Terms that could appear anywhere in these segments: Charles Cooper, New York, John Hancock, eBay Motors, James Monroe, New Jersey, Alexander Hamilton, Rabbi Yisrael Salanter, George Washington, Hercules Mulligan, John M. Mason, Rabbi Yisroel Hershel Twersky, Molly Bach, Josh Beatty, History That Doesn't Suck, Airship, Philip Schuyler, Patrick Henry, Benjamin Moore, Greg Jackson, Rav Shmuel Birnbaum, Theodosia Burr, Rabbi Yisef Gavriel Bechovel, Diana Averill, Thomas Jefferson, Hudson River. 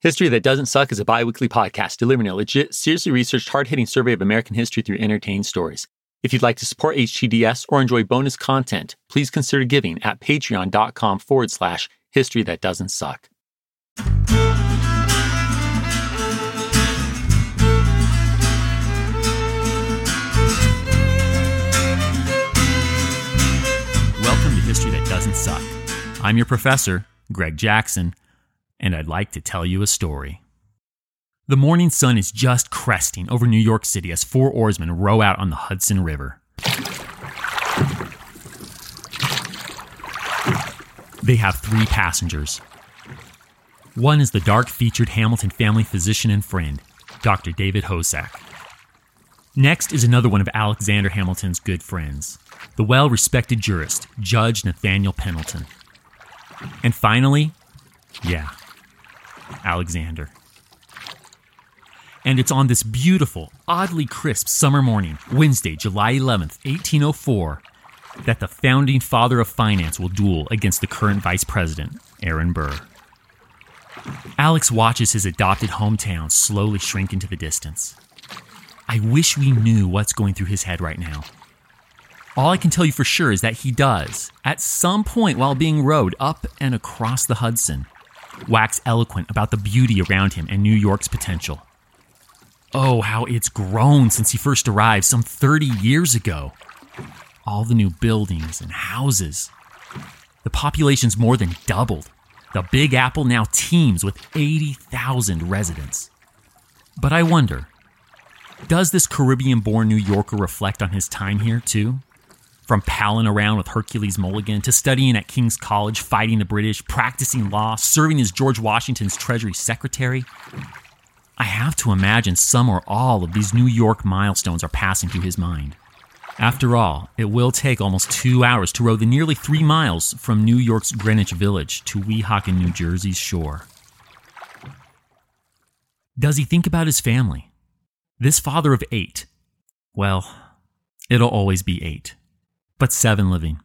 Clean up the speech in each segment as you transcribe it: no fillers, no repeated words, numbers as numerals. History That Doesn't Suck is a bi-weekly podcast delivering a legit, seriously researched, hard-hitting survey of American history through entertaining stories. If you'd like to support HTDS or enjoy bonus content, please consider giving at patreon.com/History That Doesn't Suck. Welcome to History That Doesn't Suck. I'm your professor, Greg Jackson, and I'd like to tell you a story. The morning sun is just cresting over New York City as four oarsmen row out on the Hudson River. They have three passengers. One is the dark-featured Hamilton family physician and friend, Dr. David Hosack. Next is another one of Alexander Hamilton's good friends, the well-respected jurist, Judge Nathaniel Pendleton. And finally, Alexander. And it's on this beautiful, oddly crisp summer morning, Wednesday, July 11th, 1804, that the founding father of finance will duel against the current vice president, Aaron Burr. Alex watches his adopted hometown slowly shrink into the distance. I wish we knew what's going through his head right now. All I can tell you for sure is that he does, at some point while being rowed up and across the Hudson, wax eloquent about the beauty around him and New York's potential. Oh, how it's grown since he first arrived some 30 years ago. All the new buildings and houses. The population's more than doubled. The Big Apple now teems with 80,000 residents. But I wonder, does this Caribbean-born New Yorker reflect on his time here, too? From palling around with Hercules Mulligan, to studying at King's College, fighting the British, practicing law, serving as George Washington's Treasury Secretary. I have to imagine some or all of these New York milestones are passing through his mind. After all, it will take almost 2 hours to row the nearly 3 miles from New York's Greenwich Village to Weehawken, New Jersey's shore. Does he think about his family? This father of 8. Well, it'll always be 8. But 7 living.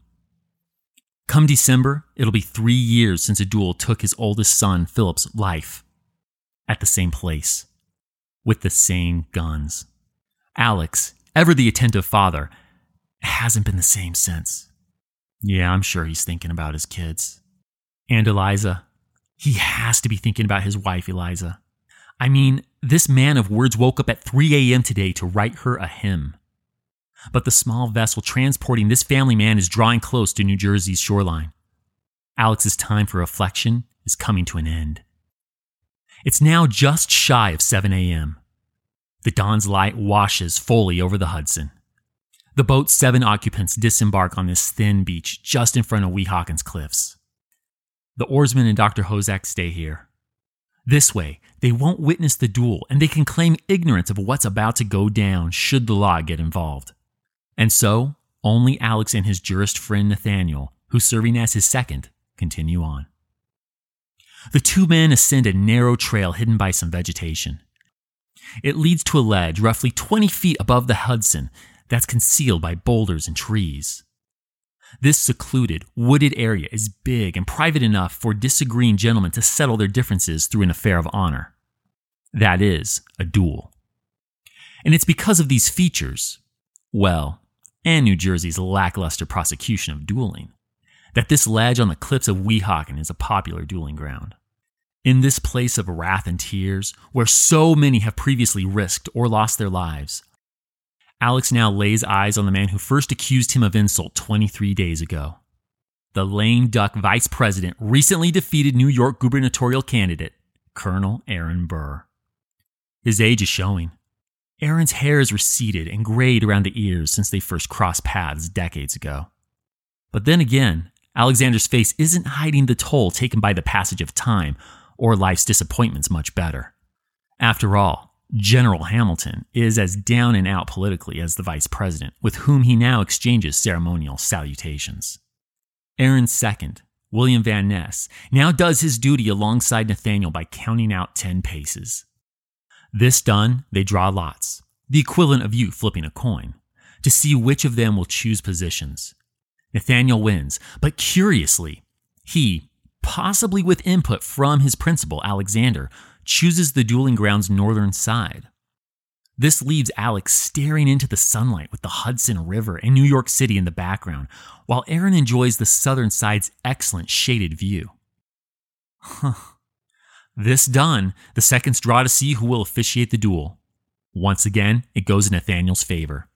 Come December, it'll be 3 years since a duel took his oldest son, Philip's, life. At the same place. With the same guns. Alex, ever the attentive father, hasn't been the same since. Yeah, I'm sure he's thinking about his kids. And Eliza. He has to be thinking about his wife, Eliza. I mean, this man of words woke up at 3 a.m. today to write her a hymn. But the small vessel transporting this family man is drawing close to New Jersey's shoreline. Alex's time for reflection is coming to an end. It's now just shy of 7 a.m. The dawn's light washes fully over the Hudson. The boat's 7 occupants disembark on this thin beach just in front of Weehawken's cliffs. The oarsman and Dr. Hosack stay here. This way, they won't witness the duel, and they can claim ignorance of what's about to go down should the law get involved. And so, only Alex and his jurist friend Nathaniel, who's serving as his second, continue on. The two men ascend a narrow trail hidden by some vegetation. It leads to a ledge roughly 20 feet above the Hudson that's concealed by boulders and trees. This secluded, wooded area is big and private enough for disagreeing gentlemen to settle their differences through an affair of honor. That is, a duel. And it's because of these features, well, and New Jersey's lackluster prosecution of dueling, that this ledge on the cliffs of Weehawken is a popular dueling ground. In this place of wrath and tears, where so many have previously risked or lost their lives, Alex now lays eyes on the man who first accused him of insult 23 days ago. The lame duck vice president recently defeated New York gubernatorial candidate, Colonel Aaron Burr. His age is showing. Aaron's hair is receded and grayed around the ears since they first crossed paths decades ago. But then again, Alexander's face isn't hiding the toll taken by the passage of time or life's disappointments much better. After all, General Hamilton is as down and out politically as the vice president, with whom he now exchanges ceremonial salutations. Aaron's second, William Van Ness, now does his duty alongside Nathaniel by counting out 10 paces. This done, they draw lots, the equivalent of you flipping a coin, to see which of them will choose positions. Nathaniel wins, but curiously, he, possibly with input from his principal, Alexander, chooses the dueling ground's northern side. This leaves Alex staring into the sunlight with the Hudson River and New York City in the background, while Aaron enjoys the southern side's excellent shaded view. This done, the seconds draw to see who will officiate the duel. Once again, it goes in Nathaniel's favor.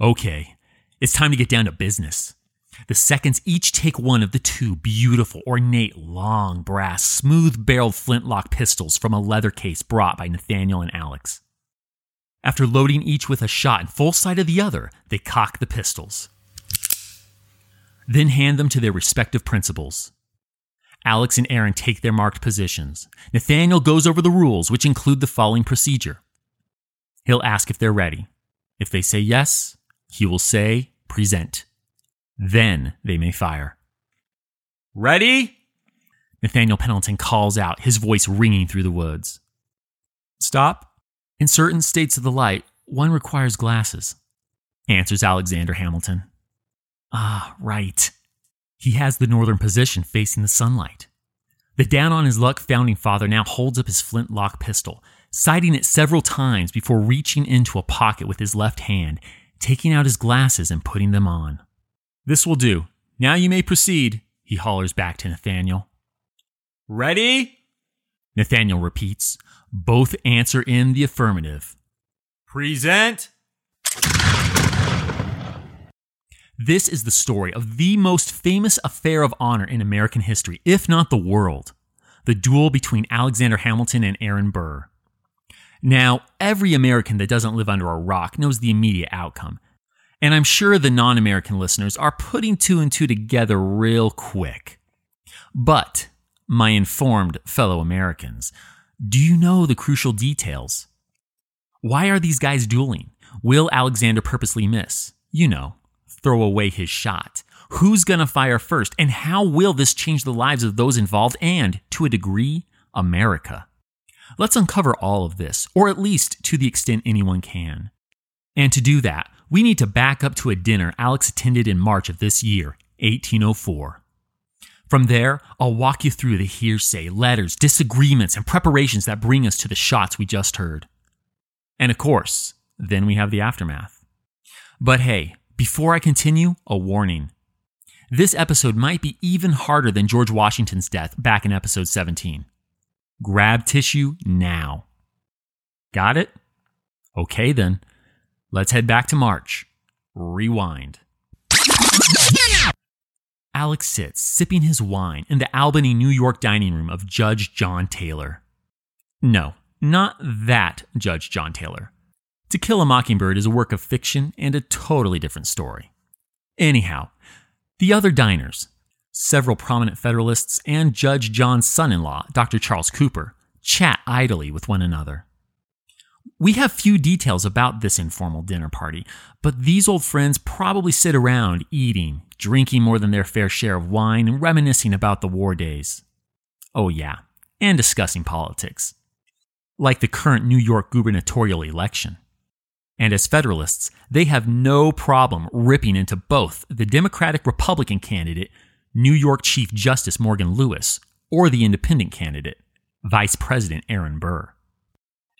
Okay, it's time to get down to business. The seconds each take one of the two beautiful, ornate, long brass, smooth-barreled flintlock pistols from a leather case brought by Nathaniel and Alex. After loading each with a shot in full sight of the other, they cock the pistols, then hand them to their respective principals. Alex and Aaron take their marked positions. Nathaniel goes over the rules, which include the following procedure. He'll ask if they're ready. If they say yes, he will say, "Present." Then they may fire. "Ready?" Nathaniel Pendleton calls out, his voice ringing through the woods. "Stop. In certain states of the light, one requires glasses," answers Alexander Hamilton. Ah, right. He has the northern position facing the sunlight. The down-on-his-luck founding father now holds up his flintlock pistol, sighting it several times before reaching into a pocket with his left hand, taking out his glasses and putting them on. "This will do. Now you may proceed," he hollers back to Nathaniel. "Ready?" Nathaniel repeats. Both answer in the affirmative. "Present." This is the story of the most famous affair of honor in American history, if not the world, the duel between Alexander Hamilton and Aaron Burr. Now, every American that doesn't live under a rock knows the immediate outcome. And I'm sure the non-American listeners are putting two and two together real quick. But, my informed fellow Americans, do you know the crucial details? Why are these guys dueling? Will Alexander purposely miss? You know, throw away his shot. Who's gonna fire first? And how will this change the lives of those involved and, to a degree, America? Let's uncover all of this, or at least to the extent anyone can. And to do that, we need to back up to a dinner Alex attended in March of this year, 1804. From there, I'll walk you through the hearsay, letters, disagreements, and preparations that bring us to the shots we just heard. And of course, then we have the aftermath. But hey, before I continue, a warning. This episode might be even harder than George Washington's death back in episode 17. Grab tissue now. Got it? Okay then. Let's head back to March. Rewind. Alex sits, sipping his wine, in the Albany, New York dining room of Judge John Taylor. No, not that Judge John Taylor. To Kill a Mockingbird is a work of fiction and a totally different story. Anyhow, the other diners, several prominent Federalists and Judge John's son-in-law, Dr. Charles Cooper, chat idly with one another. We have few details about this informal dinner party, but these old friends probably sit around eating, drinking more than their fair share of wine, and reminiscing about the war days. Oh yeah, and discussing politics. Like the current New York gubernatorial election. And as Federalists, they have no problem ripping into both the Democratic-Republican candidate, New York Chief Justice Morgan Lewis, or the independent candidate, Vice President Aaron Burr.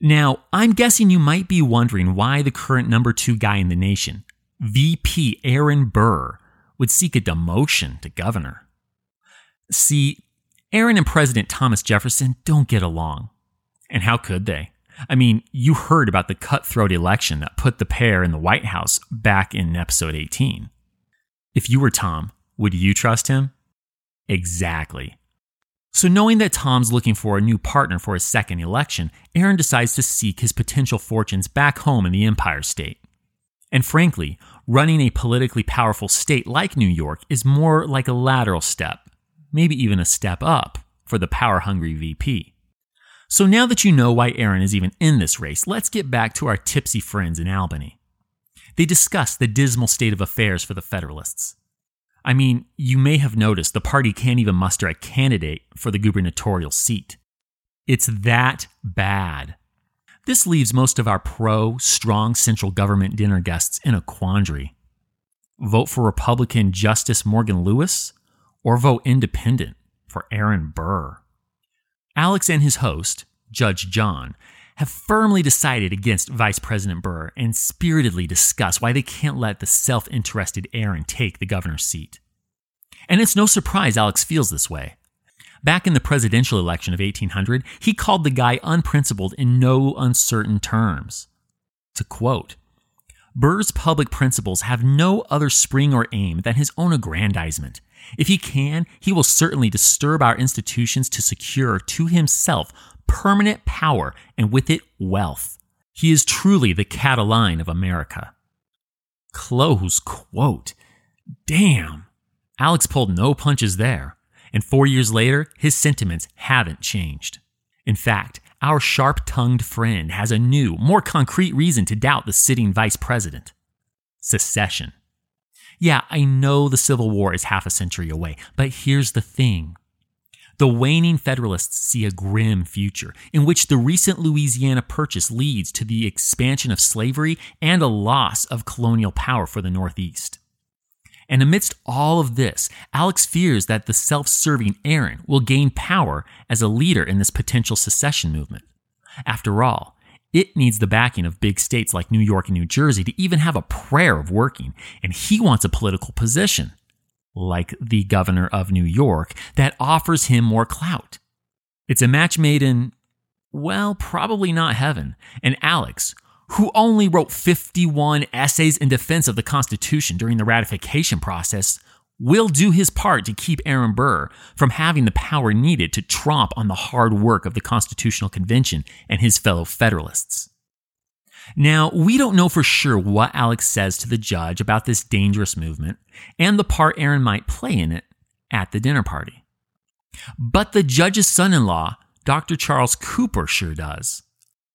Now, I'm guessing you might be wondering why the current number 2 guy in the nation, VP Aaron Burr, would seek a demotion to governor. See, Aaron and President Thomas Jefferson don't get along. And how could they? I mean, you heard about the cutthroat election that put the pair in the White House back in episode 18. If you were Tom, would you trust him? Exactly. So knowing that Tom's looking for a new partner for his second election, Aaron decides to seek his potential fortunes back home in the Empire State. And frankly, running a politically powerful state like New York is more like a lateral step, maybe even a step up, for the power-hungry VP. So now that you know why Aaron is even in this race, let's get back to our tipsy friends in Albany. They discuss the dismal state of affairs for the Federalists. I mean, you may have noticed the party can't even muster a candidate for the gubernatorial seat. It's that bad. This leaves most of our pro-strong central government dinner guests in a quandary. Vote for Republican Justice Morgan Lewis, or vote independent for Aaron Burr. Alex and his host, Judge John, have firmly decided against Vice President Burr and spiritedly discuss why they can't let the self-interested Aaron take the governor's seat. And it's no surprise Alex feels this way. Back in the presidential election of 1800, he called the guy unprincipled in no uncertain terms. To quote, "Burr's public principles have no other spring or aim than his own aggrandizement. If he can, he will certainly disturb our institutions to secure to himself permanent power and with it wealth. He is truly the Catiline of America." Close quote. Damn. Alex pulled no punches there. And 4 years later, his sentiments haven't changed. In fact, our sharp-tongued friend has a new, more concrete reason to doubt the sitting vice president. Secession. Yeah, I know the Civil War is half a century away, but here's the thing. The waning Federalists see a grim future in which the recent Louisiana Purchase leads to the expansion of slavery and a loss of colonial power for the Northeast. And amidst all of this, Alex fears that the self-serving Aaron will gain power as a leader in this potential secession movement. After all, it needs the backing of big states like New York and New Jersey to even have a prayer of working, and he wants a political position, like the governor of New York, that offers him more clout. It's a match made in, well, probably not heaven, and Alex, who only wrote 51 essays in defense of the Constitution during the ratification process, will do his part to keep Aaron Burr from having the power needed to tromp on the hard work of the Constitutional Convention and his fellow Federalists. Now, we don't know for sure what Alex says to the judge about this dangerous movement and the part Aaron might play in it at the dinner party. But the judge's son-in-law, Dr. Charles Cooper, sure does.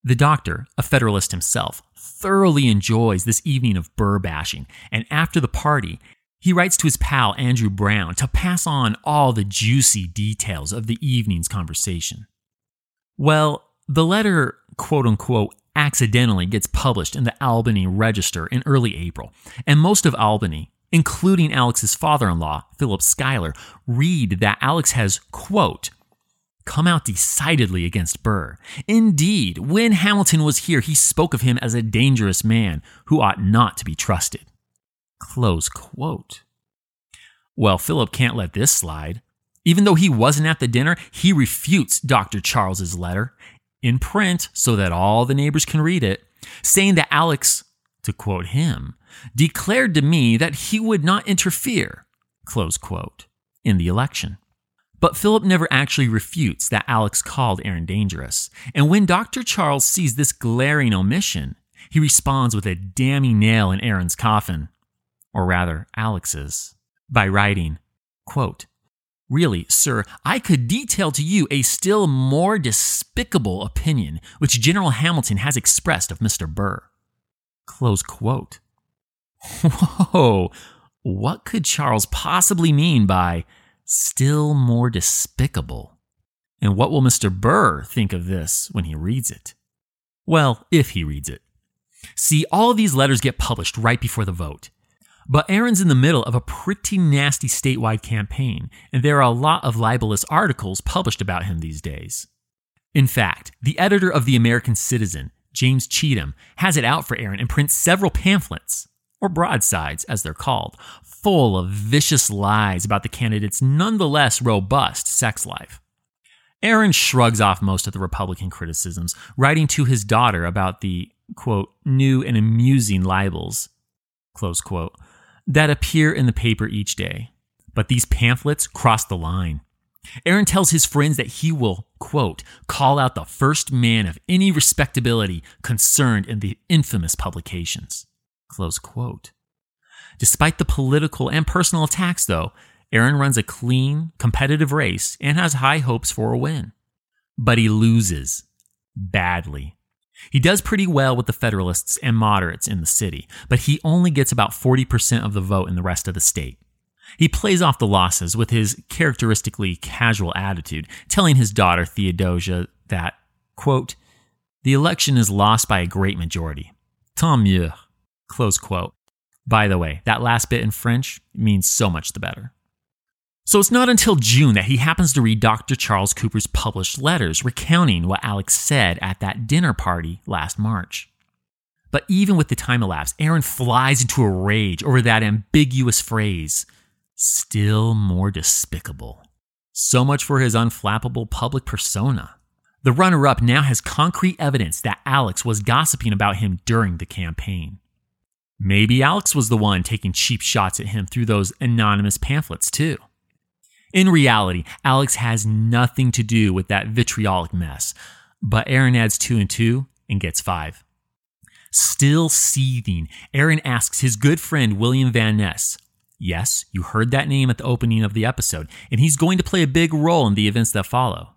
The doctor, a Federalist himself, thoroughly enjoys this evening of Burr bashing, and after the party, he writes to his pal Andrew Brown to pass on all the juicy details of the evening's conversation. Well, the letter, quote-unquote, accidentally gets published in the Albany Register in early April, and most of Albany, including Alex's father-in-law, Philip Schuyler, read that Alex has, quote, come out decidedly against Burr. Indeed, when Hamilton was here, he spoke of him as a dangerous man who ought not to be trusted. Close quote. Well, Philip can't let this slide. Even though he wasn't at the dinner, he refutes Dr. Charles's letter in print so that all the neighbors can read it, saying that Alex, to quote him, declared to me that he would not interfere, close quote, in the election. But Philip never actually refutes that Alex called Aaron dangerous, and when Dr. Charles sees this glaring omission, he responds with a damning nail in Aaron's coffin, or rather, Alex's, by writing, quote, "Really, sir, I could detail to you a still more despicable opinion which General Hamilton has expressed of Mr. Burr." Close quote. Whoa, what could Charles possibly mean by still more despicable? And what will Mr. Burr think of this when he reads it? Well, if he reads it. See, all of these letters get published right before the vote. But Aaron's in the middle of a pretty nasty statewide campaign, and there are a lot of libelous articles published about him these days. In fact, the editor of The American Citizen, James Cheatham, has it out for Aaron and prints several pamphlets, or broadsides as they're called, full of vicious lies about the candidate's nonetheless robust sex life. Aaron shrugs off most of the Republican criticisms, writing to his daughter about the, quote, "new and amusing libels," close quote, that appear in the paper each day. But these pamphlets cross the line. Aaron tells his friends that he will, quote, "call out the first man of any respectability concerned in the infamous publications," close quote. Despite the political and personal attacks, though, Aaron runs a clean, competitive race and has high hopes for a win. But he loses. Badly. He does pretty well with the Federalists and moderates in the city, but he only gets about 40% of the vote in the rest of the state. He plays off the losses with his characteristically casual attitude, telling his daughter Theodosia that, quote, "The election is lost by a great majority. Tant mieux," close quote. By the way, that last bit in French means so much the better. So it's not until June that he happens to read Dr. Charles Cooper's published letters recounting what Alex said at that dinner party last March. But even with the time elapsed, Aaron flies into a rage over that ambiguous phrase, "still more despicable." So much for his unflappable public persona. The runner-up now has concrete evidence that Alex was gossiping about him during the campaign. Maybe Alex was the one taking cheap shots at him through those anonymous pamphlets too. In reality, Alex has nothing to do with that vitriolic mess, but Aaron adds 2 and 2 and gets 5. Still seething, Aaron asks his good friend William Van Ness. Yes, you heard that name at the opening of the episode, and he's going to play a big role in the events that follow.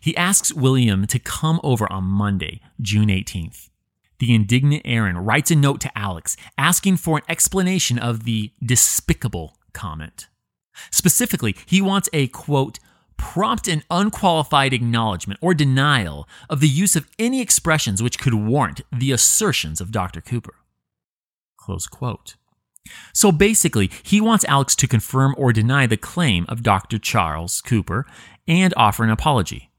He asks William to come over on Monday, June 18th. The indignant Aaron writes a note to Alex asking for an explanation of the despicable comment. Specifically, he wants a, quote, "prompt and unqualified acknowledgement or denial of the use of any expressions which could warrant the assertions of Dr. Cooper," close quote. So basically, he wants Alex to confirm or deny the claim of Dr. Charles Cooper and offer an apology.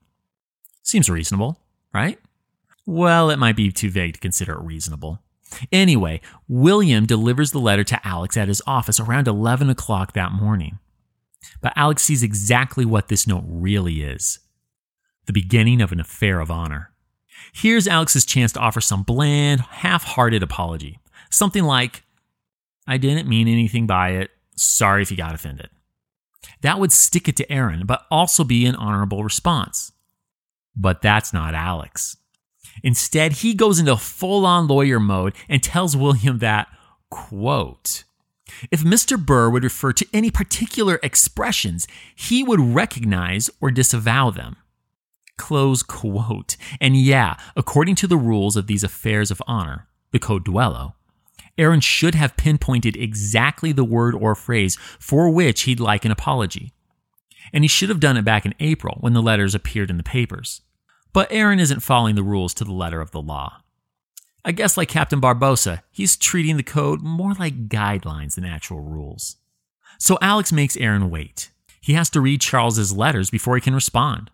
Seems reasonable, right? Well, it might be too vague to consider it reasonable. Anyway, William delivers the letter to Alex at his office around 11 o'clock that morning. But Alex sees exactly what this note really is. The beginning of an affair of honor. Here's Alex's chance to offer some bland, half-hearted apology. Something like, "I didn't mean anything by it. Sorry if you got offended." That would stick it to Aaron, but also be an honorable response. But that's not Alex. Instead, he goes into full-on lawyer mode and tells William that, quote, "If Mr. Burr would refer to any particular expressions, he would recognize or disavow them," close quote. And yeah, according to the rules of these affairs of honor, the Code Duello, Aaron should have pinpointed exactly the word or phrase for which he'd like an apology. And he should have done it back in April when the letters appeared in the papers. But Aaron isn't following the rules to the letter of the law. I guess like Captain Barbossa, he's treating the code more like guidelines than actual rules. So Alex makes Aaron wait. He has to read Charles's letters before he can respond.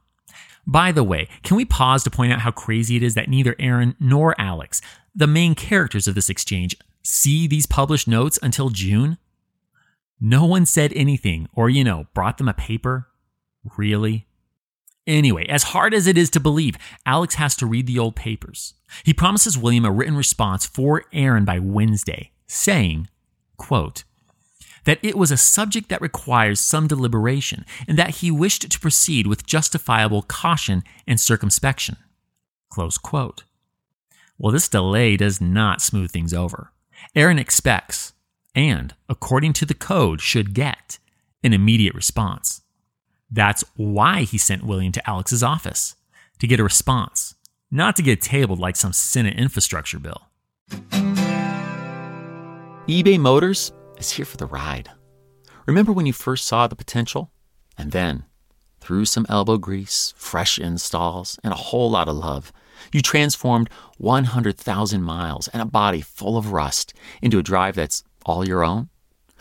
By the way, can we pause to point out how crazy it is that neither Aaron nor Alex, the main characters of this exchange, see these published notes until June? No one said anything or, brought them a paper. Really? Anyway, as hard as it is to believe, Alex has to read the old papers. He promises William a written response for Aaron by Wednesday, saying, quote, "that it was a subject that requires some deliberation and that he wished to proceed with justifiable caution and circumspection," close quote. Well, this delay does not smooth things over. Aaron expects, and according to the code, should get an immediate response. That's why he sent William to Alex's office, to get a response, not to get tabled like some Senate infrastructure bill. eBay Motors is here for the ride. Remember when you first saw the potential? And then, through some elbow grease, fresh installs, and a whole lot of love, you transformed 100,000 miles and a body full of rust into a drive that's all your own.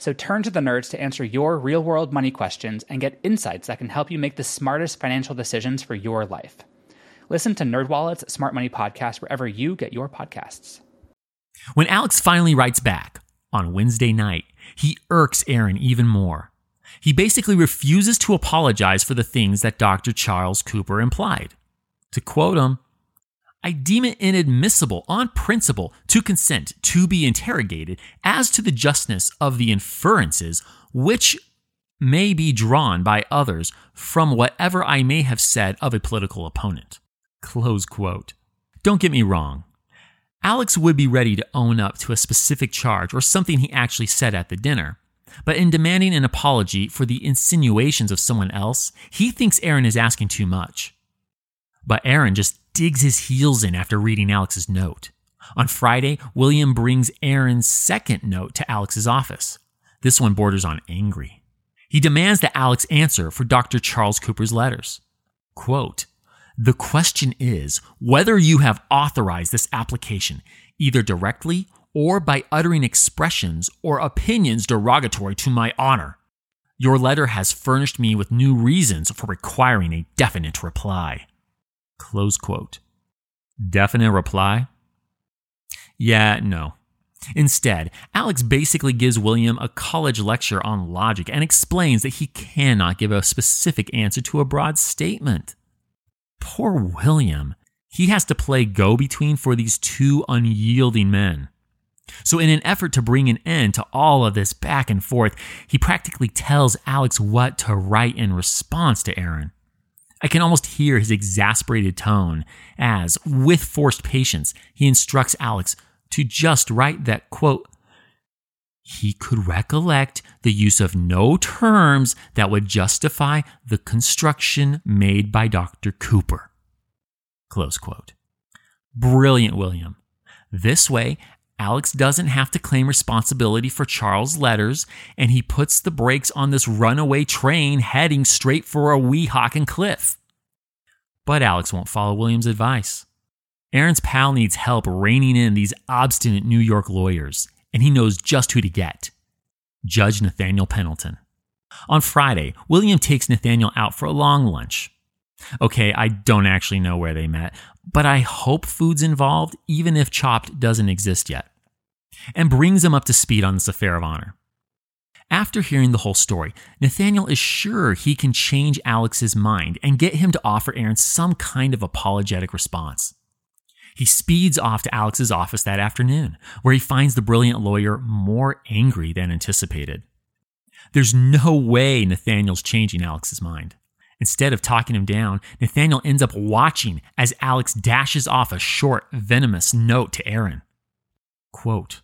So turn to the nerds to answer your real-world money questions and get insights that can help you make the smartest financial decisions for your life. Listen to NerdWallet's Smart Money Podcast wherever you get your podcasts. When Alex finally writes back on Wednesday night, he irks Aaron even more. He basically refuses to apologize for the things that Dr. Charles Cooper implied. To quote him, "I deem it inadmissible on principle to consent to be interrogated as to the justness of the inferences which may be drawn by others from whatever I may have said of a political opponent." Close quote. Don't get me wrong. Alex would be ready to own up to a specific charge or something he actually said at the dinner, but in demanding an apology for the insinuations of someone else, he thinks Aaron is asking too much. But Aaron just digs his heels in after reading Alex's note. On Friday, William brings Aaron's second note to Alex's office. This one borders on angry. He demands that Alex answer for Dr. Charles Cooper's letters. Quote, "The question is whether you have authorized this application, either directly or by uttering expressions or opinions derogatory to my honor. Your letter has furnished me with new reasons for requiring a definite reply." Close quote. Definite reply? Yeah, no. Instead, Alex basically gives William a college lecture on logic and explains that he cannot give a specific answer to a broad statement. Poor William. He has to play go-between for these two unyielding men. So in an effort to bring an end to all of this back and forth, he practically tells Alex what to write in response to Aaron. I can almost hear his exasperated tone as, with forced patience, he instructs Alex to just write that, quote, "he could recollect the use of no terms that would justify the construction made by Dr. Cooper." Close quote. Brilliant, William. This way, Alex doesn't have to claim responsibility for Charles' letters, and he puts the brakes on this runaway train heading straight for a Weehawken cliff. But Alex won't follow William's advice. Aaron's pal needs help reining in these obstinate New York lawyers, and he knows just who to get. Judge Nathaniel Pendleton. On Friday, William takes Nathaniel out for a long lunch. Okay, I don't actually know where they met, but I hope food's involved, even if Chopped doesn't exist yet, and brings him up to speed on this affair of honor. After hearing the whole story, Nathaniel is sure he can change Alex's mind and get him to offer Aaron some kind of apologetic response. He speeds off to Alex's office that afternoon, where he finds the brilliant lawyer more angry than anticipated. There's no way Nathaniel's changing Alex's mind. Instead of talking him down, Nathaniel ends up watching as Alex dashes off a short, venomous note to Aaron. Quote,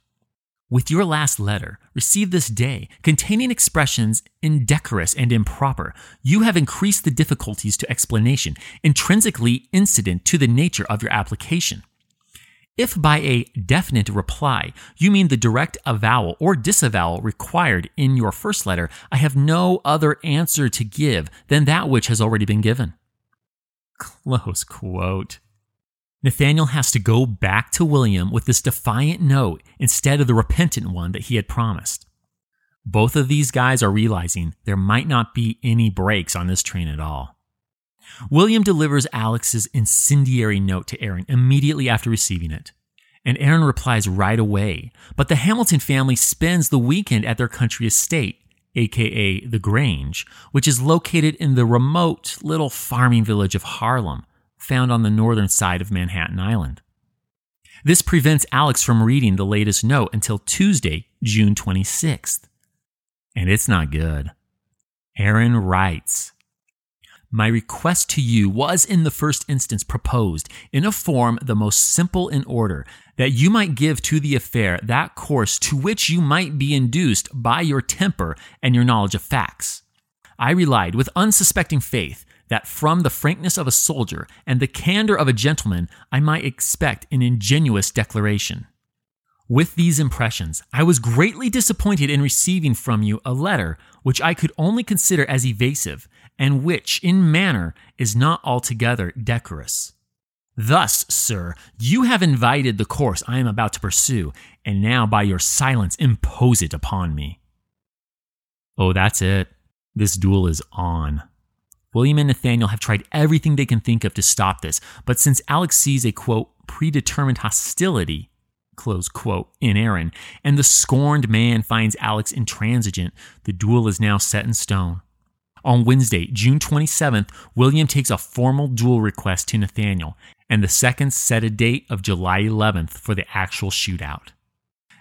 "With your last letter, received this day, containing expressions indecorous and improper, you have increased the difficulties to explanation, intrinsically incident to the nature of your application. If by a definite reply you mean the direct avowal or disavowal required in your first letter, I have no other answer to give than that which has already been given." Close quote. Nathaniel has to go back to William with this defiant note instead of the repentant one that he had promised. Both of these guys are realizing there might not be any brakes on this train at all. William delivers Alex's incendiary note to Aaron immediately after receiving it, and Aaron replies right away, but the Hamilton family spends the weekend at their country estate, aka the Grange, which is located in the remote little farming village of Harlem, found on the northern side of Manhattan Island. This prevents Alex from reading the latest note until Tuesday, June 26th, and it's not good. Aaron writes, My request to you was in the first instance proposed in a form the most simple in order, that you might give to the affair that course to which you might be induced by your temper and your knowledge of facts. I relied with unsuspecting faith that from the frankness of a soldier and the candor of a gentleman I might expect an ingenuous declaration. With these impressions, I was greatly disappointed in receiving from you a letter which I could only consider as evasive, and which, in manner, is not altogether decorous. Thus, sir, you have invited the course I am about to pursue, and now by your silence impose it upon me. Oh, that's it. This duel is on. William and Nathaniel have tried everything they can think of to stop this, but since Alex sees a, quote, predetermined hostility, close quote, in Aaron, and the scorned man finds Alex intransigent, the duel is now set in stone. On Wednesday, June 27th, William takes a formal duel request to Nathaniel, and the seconds set a date of July 11th for the actual shootout.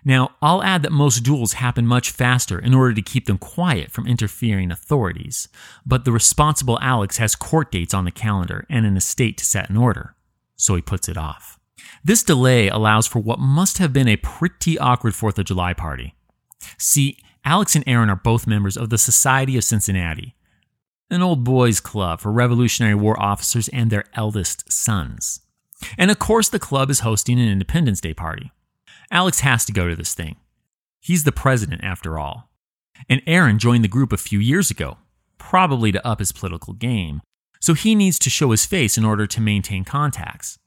Now, I'll add that most duels happen much faster in order to keep them quiet from interfering authorities, but the responsible Alex has court dates on the calendar and an estate to set in order, so he puts it off. This delay allows for what must have been a pretty awkward 4th of July party. See, Alex and Aaron are both members of the Society of Cincinnati, an old boys' club for Revolutionary War officers and their eldest sons. And of course, the club is hosting an Independence Day party. Alex has to go to this thing. He's the president, after all. And Aaron joined the group a few years ago, probably to up his political game, so he needs to show his face in order to maintain contacts.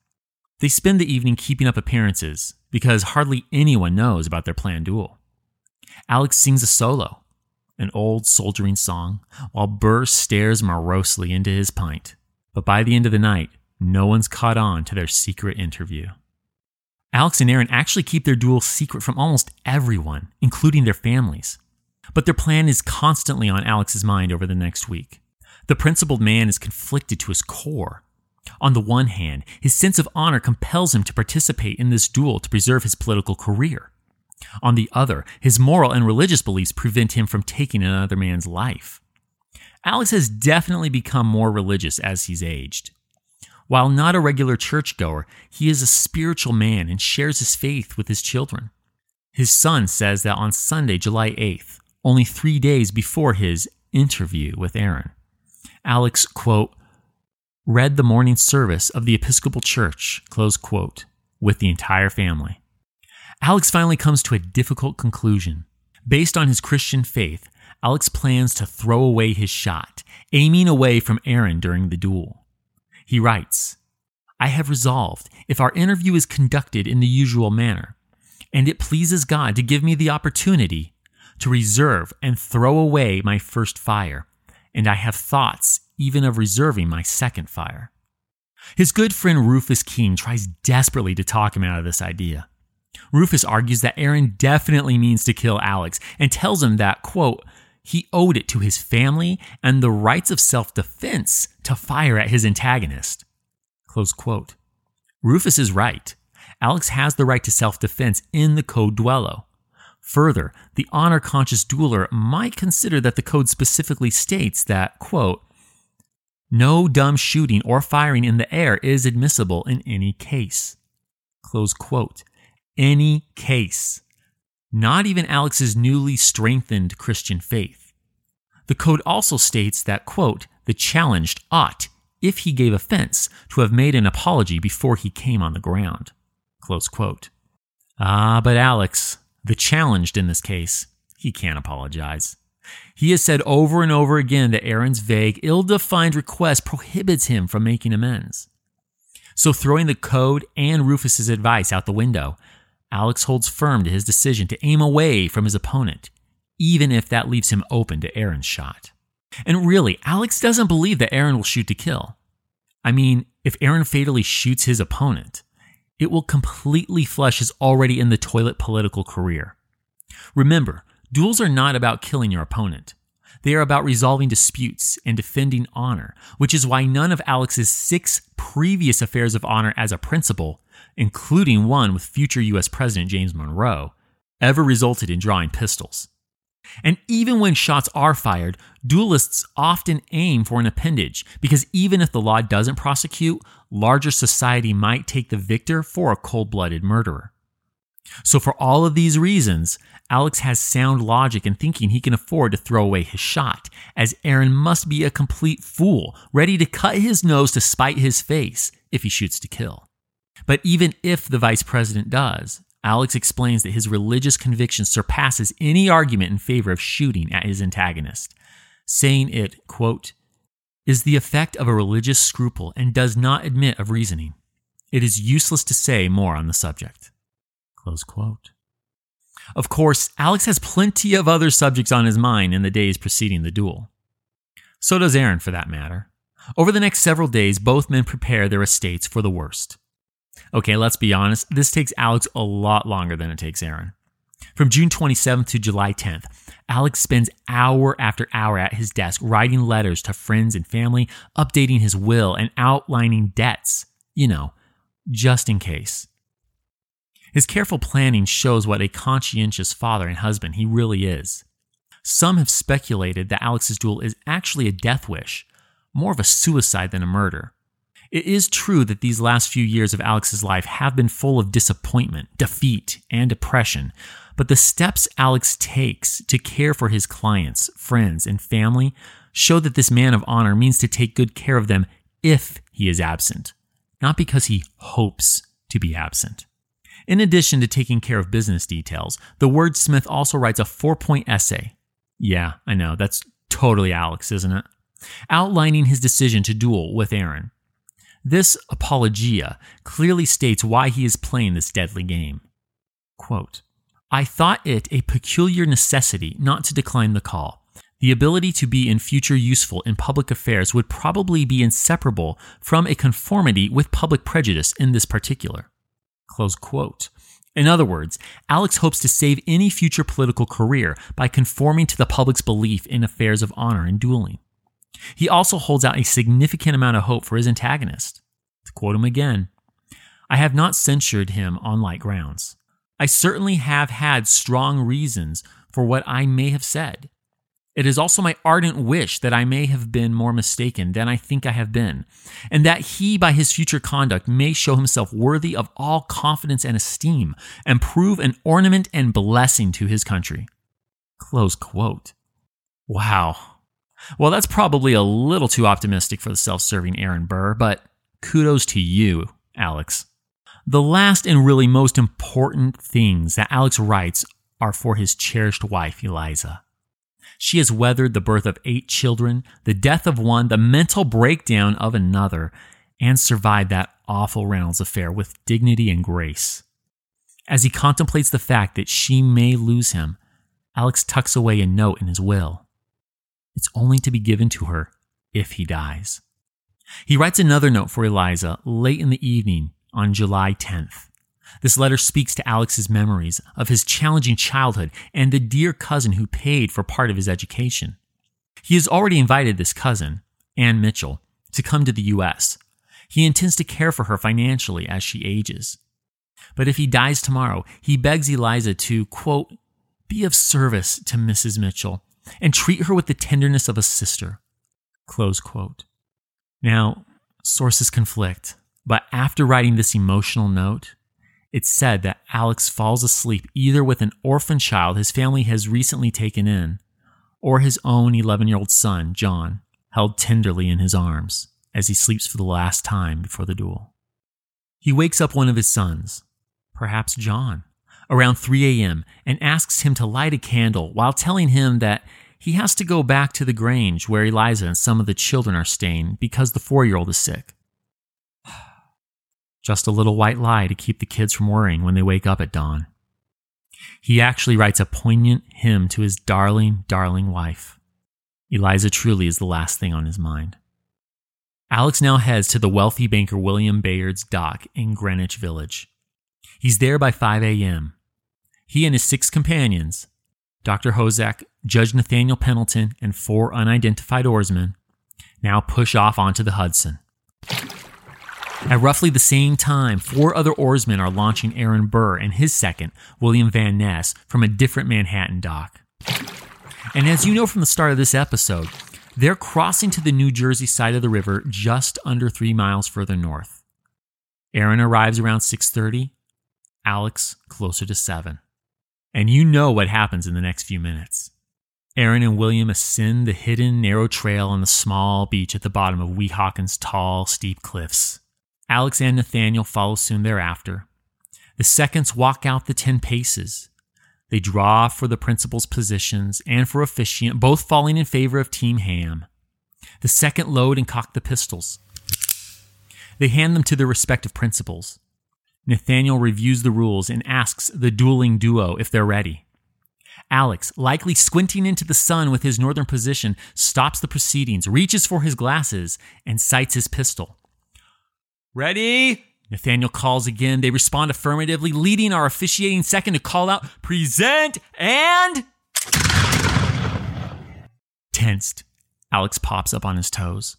They spend the evening keeping up appearances because hardly anyone knows about their planned duel. Alex sings a solo, an old soldiering song, while Burr stares morosely into his pint. But by the end of the night, no one's caught on to their secret interview. Alex and Aaron actually keep their duel secret from almost everyone, including their families. But their plan is constantly on Alex's mind over the next week. The principled man is conflicted to his core. On the one hand, his sense of honor compels him to participate in this duel to preserve his political career. On the other, his moral and religious beliefs prevent him from taking another man's life. Alex has definitely become more religious as he's aged. While not a regular churchgoer, he is a spiritual man and shares his faith with his children. His son says that on Sunday, July 8th, only 3 days before his interview with Aaron, Alex, quote, read the morning service of the Episcopal Church, close quote, with the entire family. Alex finally comes to a difficult conclusion. Based on his Christian faith, Alex plans to throw away his shot, aiming away from Aaron during the duel. He writes, I have resolved, if our interview is conducted in the usual manner, and it pleases God to give me the opportunity, to reserve and throw away my first fire, and I have thoughts even of reserving my second fire. His good friend Rufus King tries desperately to talk him out of this idea. Rufus argues that Aaron definitely means to kill Alex and tells him that, quote, he owed it to his family and the rights of self-defense to fire at his antagonist, close quote. Rufus is right. Alex has the right to self-defense in the Code Duello. Further, the honor-conscious dueler might consider that the code specifically states that, quote, no dumb shooting or firing in the air is admissible in any case, close quote. Any case. Not even Alex's newly strengthened Christian faith. The code also states that, quote, the challenged ought, if he gave offense, to have made an apology before he came on the ground, close quote. Ah, but Alex, the challenged in this case, he can't apologize. He has said over and over again that Aaron's vague, ill-defined request prohibits him from making amends. So throwing the code and Rufus's advice out the window, Alex holds firm to his decision to aim away from his opponent, even if that leaves him open to Aaron's shot. And really, Alex doesn't believe that Aaron will shoot to kill. I mean, if Aaron fatally shoots his opponent, it will completely flush his already in the toilet political career. Remember, duels are not about killing your opponent. They are about resolving disputes and defending honor, which is why none of Alex's 6 previous affairs of honor as a principal, including one with future U.S. President James Monroe, ever resulted in drawing pistols. And even when shots are fired, duelists often aim for an appendage, because even if the law doesn't prosecute, larger society might take the victor for a cold-blooded murderer. So for all of these reasons, Alex has sound logic in thinking he can afford to throw away his shot, as Aaron must be a complete fool, ready to cut his nose to spite his face if he shoots to kill. But even if the vice president does, Alex explains that his religious conviction surpasses any argument in favor of shooting at his antagonist, saying it, quote, is the effect of a religious scruple and does not admit of reasoning. It is useless to say more on the subject. Close quote. Of course, Alex has plenty of other subjects on his mind in the days preceding the duel. So does Aaron, for that matter. Over the next several days, both men prepare their estates for the worst. Okay, let's be honest, this takes Alex a lot longer than it takes Aaron. From June 27th to July 10th, Alex spends hour after hour at his desk writing letters to friends and family, updating his will, and outlining debts. You know, just in case. His careful planning shows what a conscientious father and husband he really is. Some have speculated that Alex's duel is actually a death wish, more of a suicide than a murder. It is true that these last few years of Alex's life have been full of disappointment, defeat, and depression, but the steps Alex takes to care for his clients, friends, and family show that this man of honor means to take good care of them if he is absent, not because he hopes to be absent. In addition to taking care of business details, the wordsmith also writes a 4-point essay. Yeah, I know, that's totally Alex, isn't it? Outlining his decision to duel with Aaron. This apologia clearly states why he is playing this deadly game. Quote, I thought it a peculiar necessity not to decline the call. The ability to be in future useful in public affairs would probably be inseparable from a conformity with public prejudice in this particular. Close quote. In other words, Alex hopes to save any future political career by conforming to the public's belief in affairs of honor and dueling. He also holds out a significant amount of hope for his antagonist. To quote him again, I have not censured him on light grounds. I certainly have had strong reasons for what I may have said. It is also my ardent wish that I may have been more mistaken than I think I have been, and that he, by his future conduct, may show himself worthy of all confidence and esteem, and prove an ornament and blessing to his country. Close quote. Wow. Well, that's probably a little too optimistic for the self-serving Aaron Burr, but kudos to you, Alex. The last and really most important things that Alex writes are for his cherished wife, Eliza. She has weathered the birth of 8 children, the death of one, the mental breakdown of another, and survived that awful Reynolds affair with dignity and grace. As he contemplates the fact that she may lose him, Alex tucks away a note in his will. It's only to be given to her if he dies. He writes another note for Eliza late in the evening on July 10th. This letter speaks to Alex's memories of his challenging childhood and the dear cousin who paid for part of his education. He has already invited this cousin, Ann Mitchell, to come to the U.S. He intends to care for her financially as she ages. But if he dies tomorrow, he begs Eliza to, quote, be of service to Mrs. Mitchell and treat her with the tenderness of a sister. Close quote. Now, sources conflict, but after writing this emotional note, it's said that Alex falls asleep either with an orphan child his family has recently taken in, or his own 11-year-old son, John, held tenderly in his arms as he sleeps for the last time before the duel. He wakes up one of his sons, perhaps John, around 3 a.m. and asks him to light a candle while telling him that he has to go back to the Grange where Eliza and some of the children are staying because the 4-year-old is sick. Just a little white lie to keep the kids from worrying when they wake up at dawn. He actually writes a poignant hymn to his darling, darling wife. Eliza truly is the last thing on his mind. Alex now heads to the wealthy banker William Bayard's dock in Greenwich Village. He's there by 5 a.m. He and his 6 companions, Dr. Hosack, Judge Nathaniel Pendleton, and 4 unidentified oarsmen, now push off onto the Hudson. At roughly the same time, 4 other oarsmen are launching Aaron Burr and his second, William Van Ness, from a different Manhattan dock. And as you know from the start of this episode, they're crossing to the New Jersey side of the river just under 3 miles further north. Aaron arrives around 6:30, Alex closer to 7. And you know what happens in the next few minutes. Aaron and William ascend the hidden, narrow trail on the small beach at the bottom of Weehawken's tall, steep cliffs. Alex and Nathaniel follow soon thereafter. The seconds walk out the 10 paces. They draw for the principal's positions and for officiant, both falling in favor of Team Ham. The second load and cock the pistols. They hand them to their respective principals. Nathaniel reviews the rules and asks the dueling duo if they're ready. Alex, likely squinting into the sun with his northern position, stops the proceedings, reaches for his glasses, and sights his pistol. "Ready?" Nathaniel calls again. They respond affirmatively, leading our officiating second to call out, "Present and..." Tensed, Alex pops up on his toes.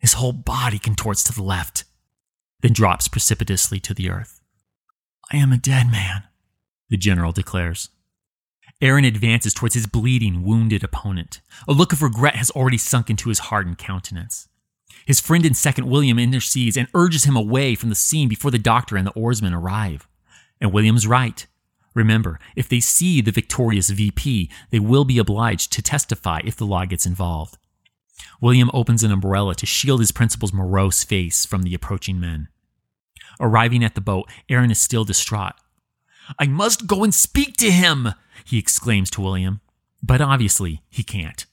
His whole body contorts to the left, then drops precipitously to the earth. "I am a dead man," the general declares. Aaron advances towards his bleeding, wounded opponent. A look of regret has already sunk into his hardened countenance. His friend and second William intercedes and urges him away from the scene before the doctor and the oarsmen arrive. And William's right. Remember, if they see the victorious VP, they will be obliged to testify if the law gets involved. William opens an umbrella to shield his principal's morose face from the approaching men. Arriving at the boat, Aaron is still distraught. "I must go and speak to him," he exclaims to William. But obviously, he can't.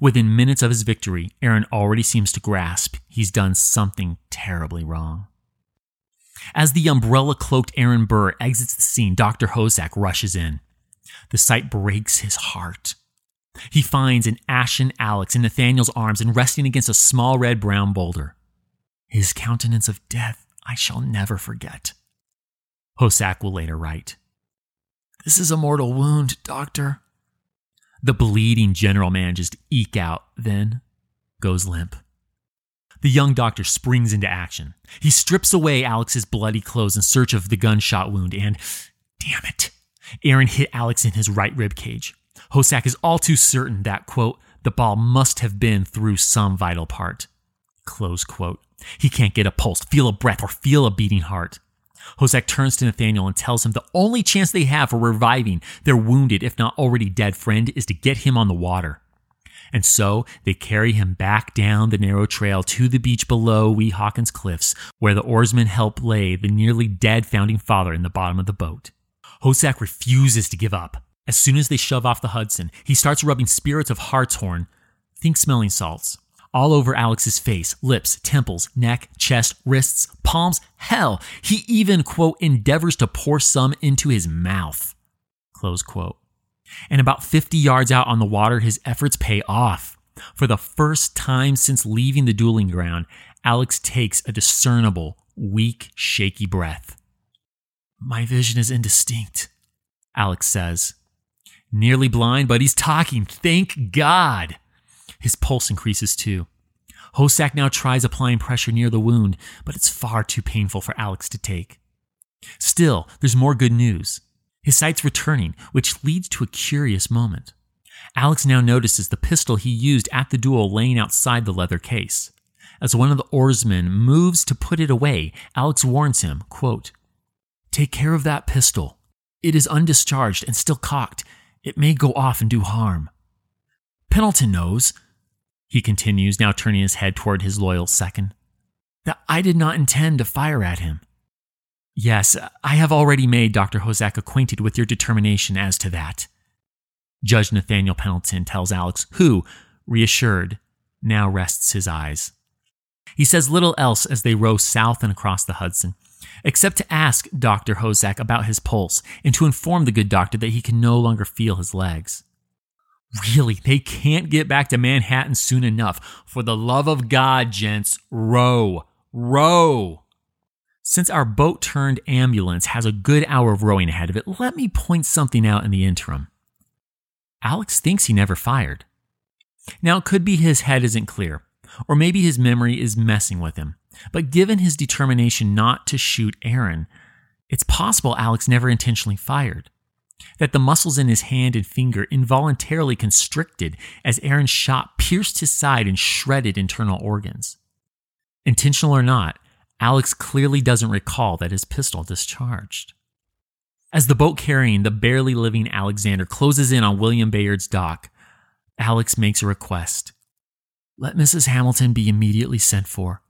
Within minutes of his victory, Aaron already seems to grasp he's done something terribly wrong. As the umbrella-cloaked Aaron Burr exits the scene, Dr. Hosack rushes in. The sight breaks his heart. He finds an ashen Alex in Nathaniel's arms and resting against a small red-brown boulder. His countenance of death I shall never forget. Hosack will later write, "This is a mortal wound, doctor." The bleeding general manages to eke out, then goes limp. The young doctor springs into action. He strips away Alex's bloody clothes in search of the gunshot wound and, damn it, Aaron hit Alex in his right rib cage. Hosack is all too certain that, quote, "the ball must have been through some vital part," close quote. He can't get a pulse, feel a breath, or feel a beating heart. Hosack turns to Nathaniel and tells him the only chance they have for reviving their wounded, if not already dead friend, is to get him on the water. And so they carry him back down the narrow trail to the beach below Weehawken's cliffs, where the oarsmen help lay the nearly dead founding father in the bottom of the boat. Hosack refuses to give up. As soon as they shove off the Hudson, he starts rubbing spirits of hartshorn, think smelling salts, all over Alex's face, lips, temples, neck, chest, wrists, palms. Hell, he even, quote, "endeavors to pour some into his mouth," close quote. And about 50 yards out on the water, his efforts pay off. For the first time since leaving the dueling ground, Alex takes a discernible, weak, shaky breath. "My vision is indistinct," Alex says. Nearly blind, but he's talking. Thank God. His pulse increases too. Hosack now tries applying pressure near the wound, but it's far too painful for Alex to take. Still, there's more good news. His sight's returning, which leads to a curious moment. Alex now notices the pistol he used at the duel laying outside the leather case. As one of the oarsmen moves to put it away, Alex warns him, quote, "Take care of that pistol. It is undischarged and still cocked. It may go off and do harm. Pendleton knows," he continues, now turning his head toward his loyal second, "that I did not intend to fire at him." "Yes, I have already made Dr. Hosack acquainted with your determination as to that," Judge Nathaniel Pendleton tells Alex, who, reassured, now rests his eyes. He says little else as they row south and across the Hudson, except to ask Dr. Hosack about his pulse and to inform the good doctor that he can no longer feel his legs. Really, they can't get back to Manhattan soon enough. For the love of God, gents, row. Row. Since our boat-turned ambulance has a good hour of rowing ahead of it, let me point something out in the interim. Alex thinks he never fired. Now, it could be his head isn't clear, or maybe his memory is messing with him. But given his determination not to shoot Aaron, it's possible Alex never intentionally fired. that the muscles in his hand and finger involuntarily constricted as Aaron's shot pierced his side and shredded internal organs. Intentional or not, Alex clearly doesn't recall that his pistol discharged. As the boat carrying the barely living Alexander closes in on William Bayard's dock, Alex makes a request. Let Mrs. Hamilton be immediately sent for.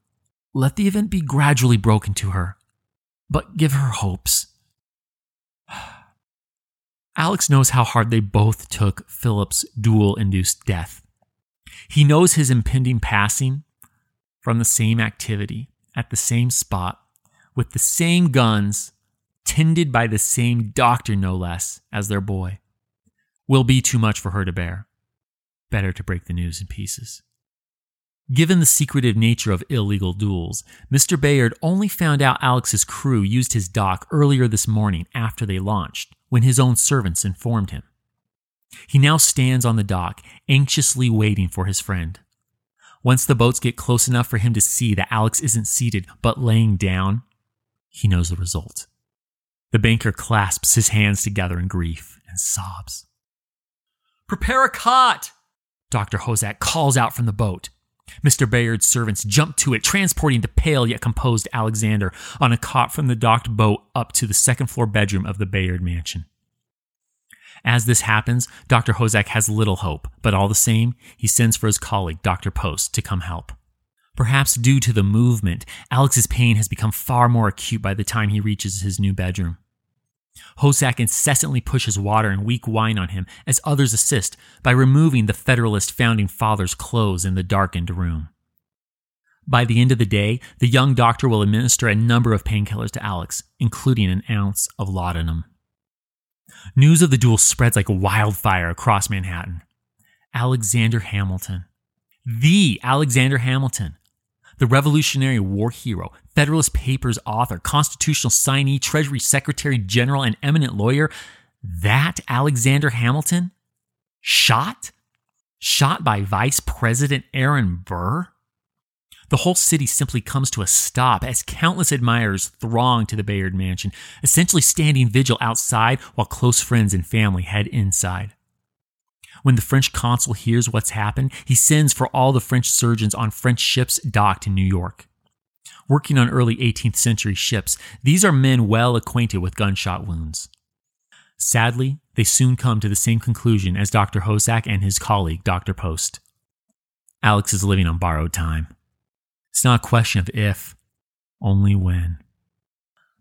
Let the event be gradually broken to her, but give her hopes. Alex knows how hard they both took Philip's dual-induced death. He knows his impending passing from the same activity, at the same spot, with the same guns, tended by the same doctor, no less, as their boy, will be too much for her to bear. Better to break the news in pieces. Given the secretive nature of illegal duels, Mr. Bayard only found out Alex's crew used his dock earlier this morning after they launched, when his own servants informed him. He now stands on the dock, anxiously waiting for his friend. Once the boats get close enough for him to see that Alex isn't seated but laying down, he knows the result. The banker clasps his hands together in grief and sobs. Prepare a cot! Dr. Hosack calls out from the boat. Mr. Bayard's servants jump to it, transporting the pale yet composed Alexander on a cot from the docked boat up to the second-floor bedroom of the Bayard mansion. As this happens, Dr. Hosack has little hope, but all the same, he sends for his colleague, Dr. Post, to come help. Perhaps due to the movement, Alex's pain has become far more acute by the time he reaches his new bedroom. Hosack incessantly pushes water and weak wine on him as others assist by removing the Federalist Founding Fathers' clothes in the darkened room. By the end of the day, the young doctor will administer a number of painkillers to Alex, including an ounce of laudanum. News of the duel spreads like wildfire across Manhattan. Alexander Hamilton. The Alexander Hamilton. The Revolutionary War hero, Federalist Papers author, constitutional signee, Treasury Secretary General, and eminent lawyer, that Alexander Hamilton? Shot? Shot by Vice President Aaron Burr? The whole city simply comes to a stop as countless admirers throng to the Bayard Mansion, essentially standing vigil outside while close friends and family head inside. When the French consul hears what's happened, he sends for all the French surgeons on French ships docked in New York. Working on early 18th century ships, these are men well acquainted with gunshot wounds. Sadly, they soon come to the same conclusion as Dr. Hosack and his colleague, Dr. Post. Alex is living on borrowed time. It's not a question of if, only when.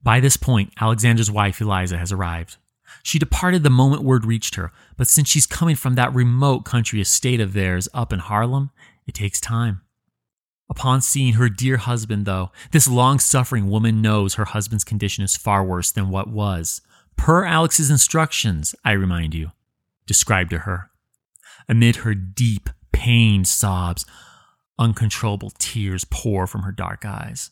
By this point, Alexander's wife, Eliza, has arrived. She departed the moment word reached her, but since she's coming from that remote country estate of theirs up in Harlem, it takes time. Upon seeing her dear husband, though, this long-suffering woman knows her husband's condition is far worse than what was, per Alex's instructions, I remind you, described to her. Amid her deep, pained sobs, uncontrollable tears pour from her dark eyes.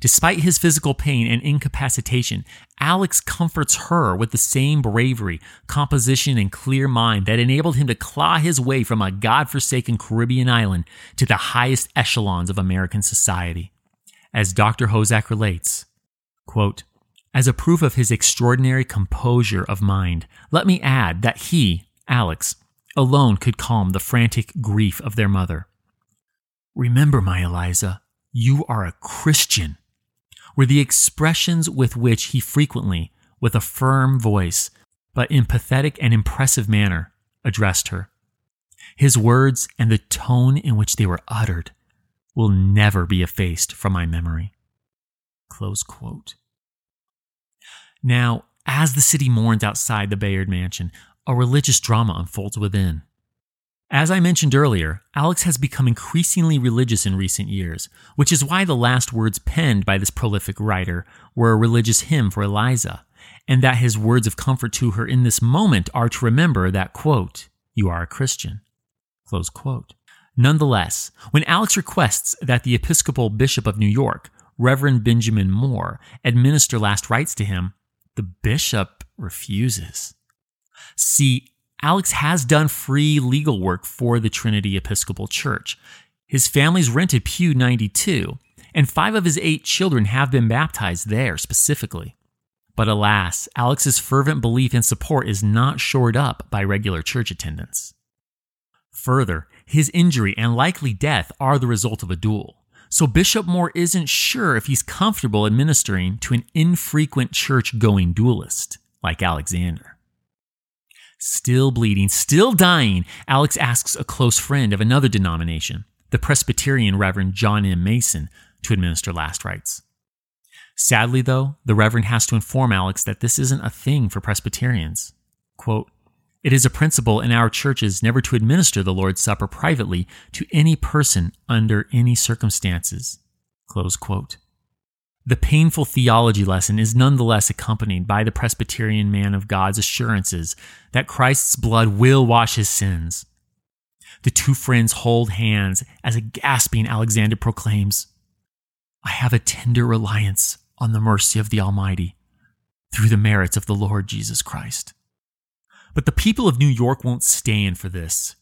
despite his physical pain and incapacitation, Alex comforts her with the same bravery, composition, and clear mind that enabled him to claw his way from a godforsaken Caribbean island to the highest echelons of American society. As Dr. Hosack relates, quote, as a proof of his extraordinary composure of mind, let me add that he, Alex, alone could calm the frantic grief of their mother. Remember, my Eliza, you are a Christian, were the expressions with which he frequently, with a firm voice, but in pathetic and impressive manner, addressed her. His words and the tone in which they were uttered will never be effaced from my memory." Close quote. Now, as the city mourns outside the Bayard Mansion, a religious drama unfolds within. As I mentioned earlier, Alex has become increasingly religious in recent years, which is why the last words penned by this prolific writer were a religious hymn for Eliza, and that his words of comfort to her in this moment are to remember that, quote, "You are a Christian," close quote. Nonetheless, when Alex requests that the Episcopal Bishop of New York, Reverend Benjamin Moore, administer last rites to him, the bishop refuses. See, Alex has done free legal work for the Trinity Episcopal Church. His family's rented Pew 92, and 5 of his 8 children have been baptized there specifically. But alas, Alex's fervent belief and support is not shored up by regular church attendance. Further, his injury and likely death are the result of a duel, so Bishop Moore isn't sure if he's comfortable administering to an infrequent church-going duelist like Alexander. Still bleeding, still dying, Alex asks a close friend of another denomination, the Presbyterian Reverend John M. Mason, to administer last rites. Sadly, though, the Reverend has to inform Alex that this isn't a thing for Presbyterians. Quote, "It is a principle in our churches never to administer the Lord's Supper privately to any person under any circumstances." Close quote. The painful theology lesson is nonetheless accompanied by the Presbyterian man of God's assurances that Christ's blood will wash his sins. The two friends hold hands as a gasping Alexander proclaims, "I have a tender reliance on the mercy of the Almighty through the merits of the Lord Jesus Christ." But the people of New York won't stand for this.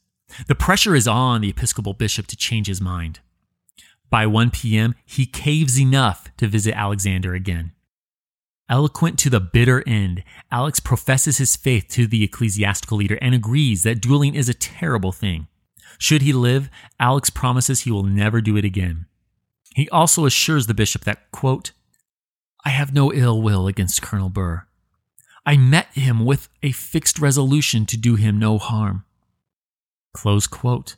The pressure is on the Episcopal bishop to change his mind. By 1 p.m., he caves enough to visit Alexander again. Eloquent to the bitter end, Alex professes his faith to the ecclesiastical leader and agrees that dueling is a terrible thing. Should he live, Alex promises he will never do it again. He also assures the bishop that, quote, "I have no ill will against Colonel Burr. I met him with a fixed resolution to do him no harm." Close quote.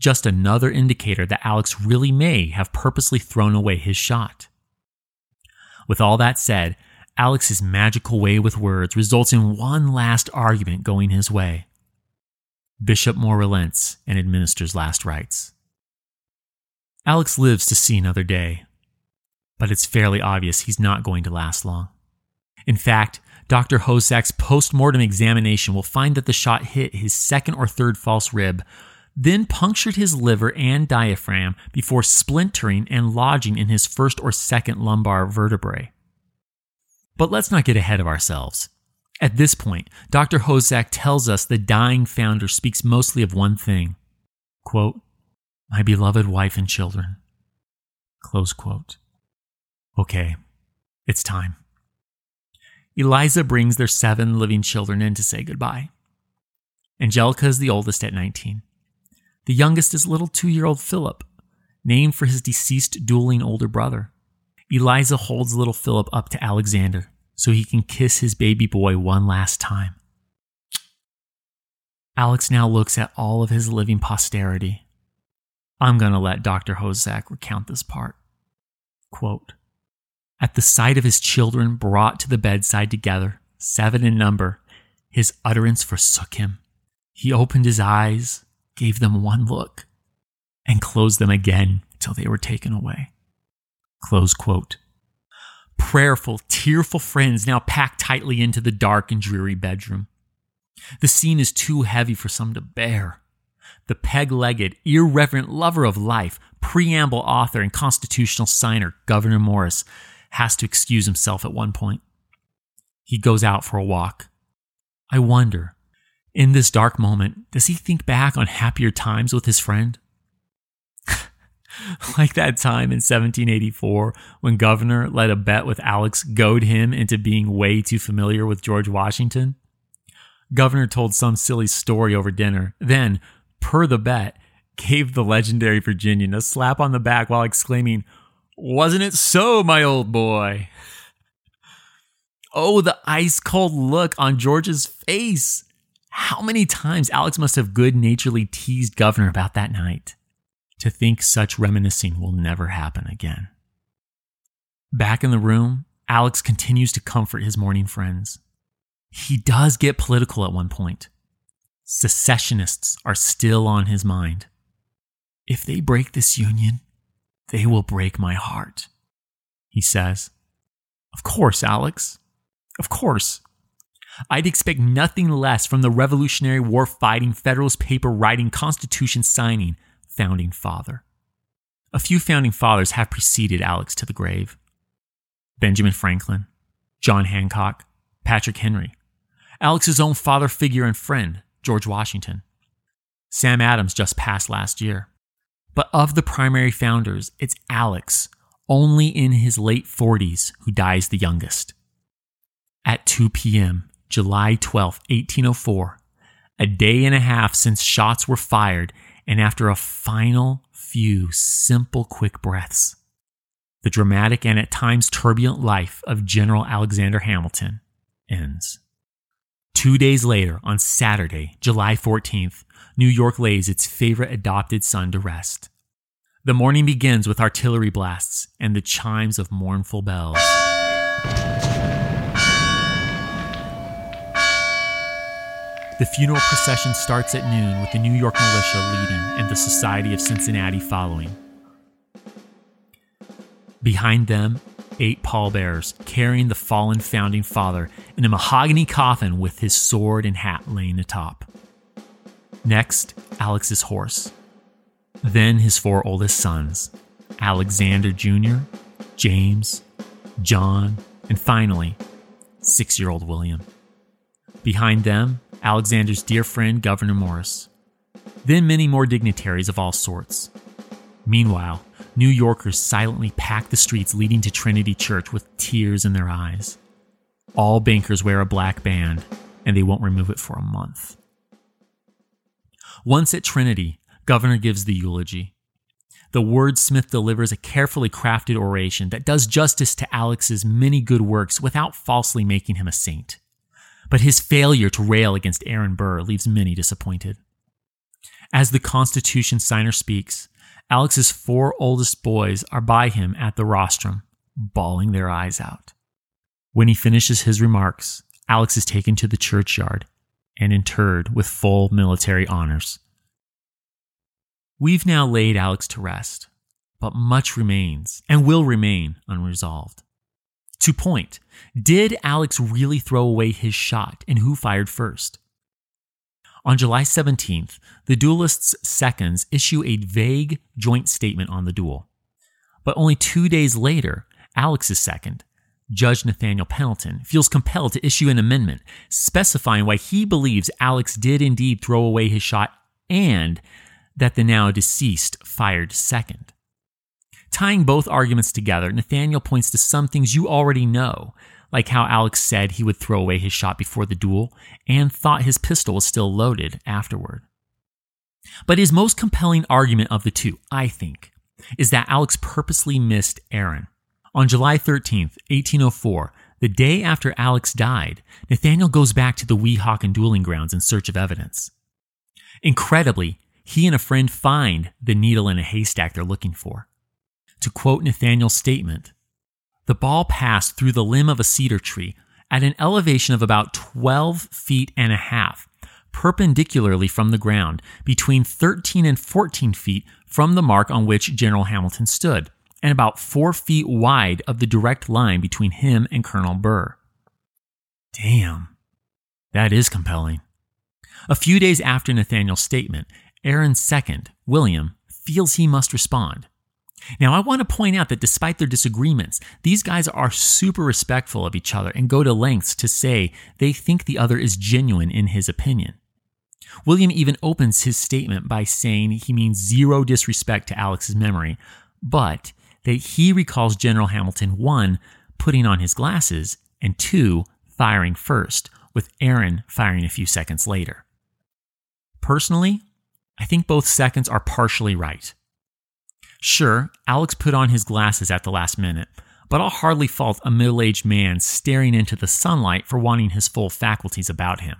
Just another indicator that Alex really may have purposely thrown away his shot. With all that said, Alex's magical way with words results in one last argument going his way. Bishop Moore relents and administers last rites. Alex lives to see another day, but it's fairly obvious he's not going to last long. In fact, Dr. Hosack's post-mortem examination will find that the shot hit his second or third false rib, then punctured his liver and diaphragm before splintering and lodging in his first or second lumbar vertebrae. But let's not get ahead of ourselves. At this point, Dr. Hosack tells us the dying founder speaks mostly of one thing, quote, "My beloved wife and children," close quote. Okay, it's time. Eliza brings their 7 living children in to say goodbye. Angelica is the oldest at 19. The youngest is little 2-year-old Philip, named for his deceased dueling older brother. Eliza holds little Philip up to Alexander so he can kiss his baby boy one last time. Alex now looks at all of his living posterity. I'm going to let Dr. Hosack recount this part. Quote, "At the sight of his children brought to the bedside together, 7 in number, his utterance forsook him. He opened his eyes, gave them one look, and closed them again till they were taken away." Close quote. Prayerful, tearful friends now pack tightly into the dark and dreary bedroom. The scene is too heavy for some to bear. The peg-legged, irreverent lover of life, preamble author and constitutional signer, Governor Morris, has to excuse himself at one point. He goes out for a walk. I wonder, in this dark moment, does he think back on happier times with his friend? Like that time in 1784 when Governor let a bet with Alex goad him into being way too familiar with George Washington? Governor told some silly story over dinner, then, per the bet, gave the legendary Virginian a slap on the back while exclaiming, "Wasn't it so, my old boy?" Oh, the ice-cold look on George's face. How many times Alex must have good-naturedly teased Governor about that night. To think such reminiscing will never happen again. Back in the room, Alex continues to comfort his mourning friends. He does get political at one point. Secessionists are still on his mind. If they break this union, they will break my heart, he says. Of course, Alex. Of course. I'd expect nothing less from the Revolutionary War fighting, Federalist paper writing, Constitution signing, Founding Father. A few Founding Fathers have preceded Alex to the grave. Benjamin Franklin, John Hancock, Patrick Henry, Alex's own father figure and friend, George Washington. Sam Adams just passed last year. But of the primary founders, it's Alex, only in his late 40s, who dies the youngest. At 2 p.m., July 12, 1804, a day and a half since shots were fired, and after a final few simple quick breaths, the dramatic and at times turbulent life of General Alexander Hamilton ends. 2 days later, on Saturday, July 14th, New York lays its favorite adopted son to rest. The morning begins with artillery blasts and the chimes of mournful bells. The funeral procession starts at noon with the New York militia leading and the Society of Cincinnati following. Behind them, 8 pallbearers carrying the fallen Founding Father in a mahogany coffin with his sword and hat laying atop. Next, Alex's horse. Then his 4 oldest sons, Alexander Jr., James, John, and finally, 6-year-old William. Behind them, Alexander's dear friend, Governor Morris. Then many more dignitaries of all sorts. Meanwhile, New Yorkers silently pack the streets leading to Trinity Church with tears in their eyes. All bankers wear a black band, and they won't remove it for a month. Once at Trinity, Governor gives the eulogy. The wordsmith delivers a carefully crafted oration that does justice to Alex's many good works without falsely making him a saint. But his failure to rail against Aaron Burr leaves many disappointed. As the Constitution signer speaks, Alex's 4 oldest boys are by him at the rostrum, bawling their eyes out. When he finishes his remarks, Alex is taken to the churchyard and interred with full military honors. We've now laid Alex to rest, but much remains and will remain unresolved. To point, did Alex really throw away his shot, and who fired first? On July 17th, the duelists' seconds issue a vague joint statement on the duel. But only 2 days later, Alex's second, Judge Nathaniel Pendleton, feels compelled to issue an amendment specifying why he believes Alex did indeed throw away his shot and that the now deceased fired second. Tying both arguments together, Nathaniel points to some things you already know, like how Alex said he would throw away his shot before the duel and thought his pistol was still loaded afterward. But his most compelling argument of the two, I think, is that Alex purposely missed Aaron. On July 13th, 1804, the day after Alex died, Nathaniel goes back to the Weehawken dueling grounds in search of evidence. Incredibly, he and a friend find the needle in a haystack they're looking for. To quote Nathaniel's statement, "The ball passed through the limb of a cedar tree at an elevation of about 12.5 feet, perpendicularly from the ground, between 13 and 14 feet from the mark on which General Hamilton stood, and about 4 feet wide of the direct line between him and Colonel Burr." Damn, that is compelling. A few days after Nathaniel's statement, Aaron's second, William, feels he must respond. Now, I want to point out that despite their disagreements, these guys are super respectful of each other and go to lengths to say they think the other is genuine in his opinion. William even opens his statement by saying he means zero disrespect to Alex's memory, but that he recalls General Hamilton, 1, putting on his glasses, and 2, firing first, with Aaron firing a few seconds later. Personally, I think both seconds are partially right. Sure, Alex put on his glasses at the last minute, but I'll hardly fault a middle-aged man staring into the sunlight for wanting his full faculties about him.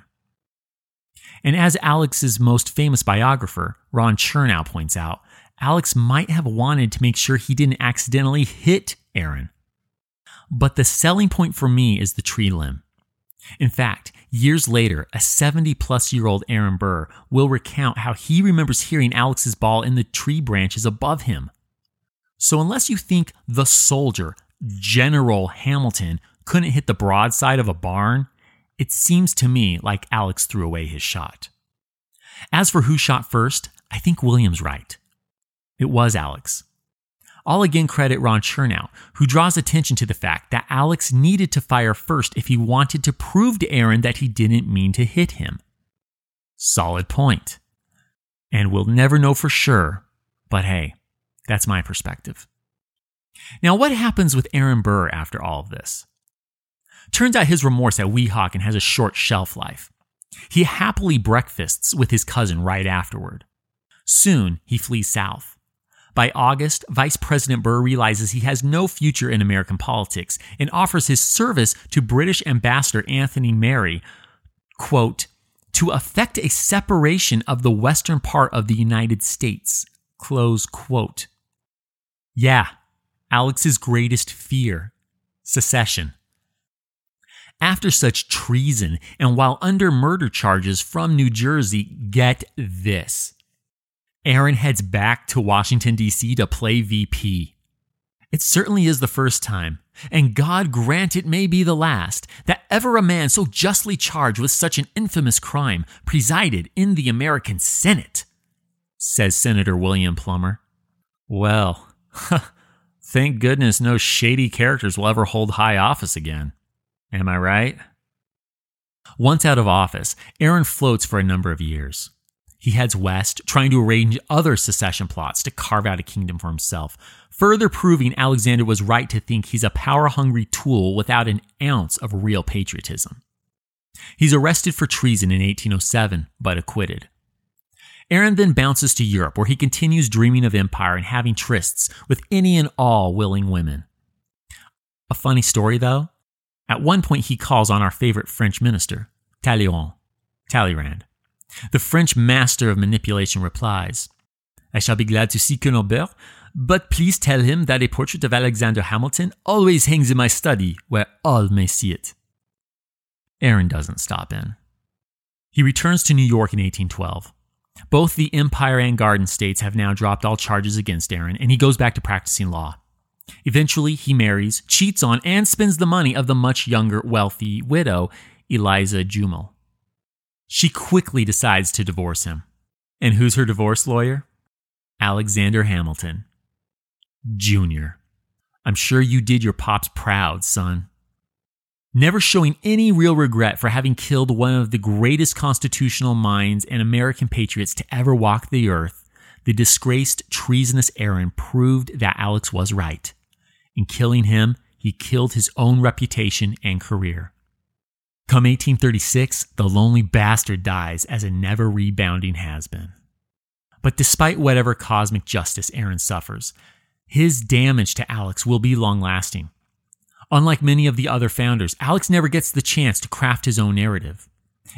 And as Alex's most famous biographer, Ron Chernow, points out, Alex might have wanted to make sure he didn't accidentally hit Aaron. But the selling point for me is the tree limb. In fact, years later, a 70-plus-year-old Aaron Burr will recount how he remembers hearing Alex's ball in the tree branches above him. So unless you think the soldier, General Hamilton, couldn't hit the broadside of a barn, it seems to me like Alex threw away his shot. As for who shot first, I think William's right. It was Alex. I'll again credit Ron Chernow, who draws attention to the fact that Alex needed to fire first if he wanted to prove to Aaron that he didn't mean to hit him. Solid point. And we'll never know for sure, but hey, that's my perspective. Now, what happens with Aaron Burr after all of this? Turns out his remorse at Weehawken has a short shelf life. He happily breakfasts with his cousin right afterward. Soon, he flees south. By August, Vice President Burr realizes he has no future in American politics and offers his service to British Ambassador Anthony Mary, quote, to effect a separation of the western part of the United States, close quote. Yeah, Alex's greatest fear, secession. After such treason and while under murder charges from New Jersey, get this. Aaron heads back to Washington, D.C. to play VP. It certainly is the first time, and God grant it may be the last, that ever a man so justly charged with such an infamous crime presided in the American Senate, says Senator William Plummer. Well, thank goodness no shady characters will ever hold high office again. Am I right? Once out of office, Aaron floats for a number of years. He heads west, trying to arrange other secession plots to carve out a kingdom for himself, further proving Alexander was right to think he's a power-hungry tool without an ounce of real patriotism. He's arrested for treason in 1807, but acquitted. Aaron then bounces to Europe, where he continues dreaming of empire and having trysts with any and all willing women. A funny story, though. At one point, he calls on our favorite French minister, Talleyrand. The French master of manipulation replies, I shall be glad to see Colonel Burr, but please tell him that a portrait of Alexander Hamilton always hangs in my study where all may see it. Aaron doesn't stop in. He returns to New York in 1812. Both the Empire and Garden States have now dropped all charges against Aaron, and he goes back to practicing law. Eventually, he marries, cheats on, and spends the money of the much younger, wealthy widow, Eliza Jumel. She quickly decides to divorce him. And who's her divorce lawyer? Alexander Hamilton, Jr. I'm sure you did your pops proud, son. Never showing any real regret for having killed one of the greatest constitutional minds and American patriots to ever walk the earth, the disgraced, treasonous Aaron proved that Alex was right. In killing him, he killed his own reputation and career. Come 1836, the lonely bastard dies as a never-rebounding has-been. But despite whatever cosmic justice Aaron suffers, his damage to Alex will be long-lasting. Unlike many of the other founders, Alex never gets the chance to craft his own narrative.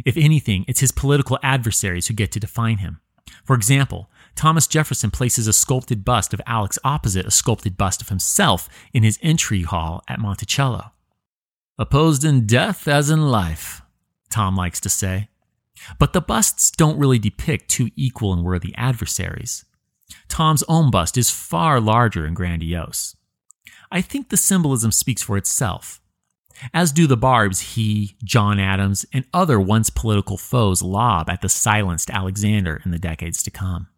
If anything, it's his political adversaries who get to define him. For example, Thomas Jefferson places a sculpted bust of Alex opposite a sculpted bust of himself in his entry hall at Monticello. Opposed in death as in life, Tom likes to say. But the busts don't really depict two equal and worthy adversaries. Tom's own bust is far larger and grandiose. I think the symbolism speaks for itself. As do the barbs he, John Adams, and other once political foes lob at the silenced Alexander in the decades to come.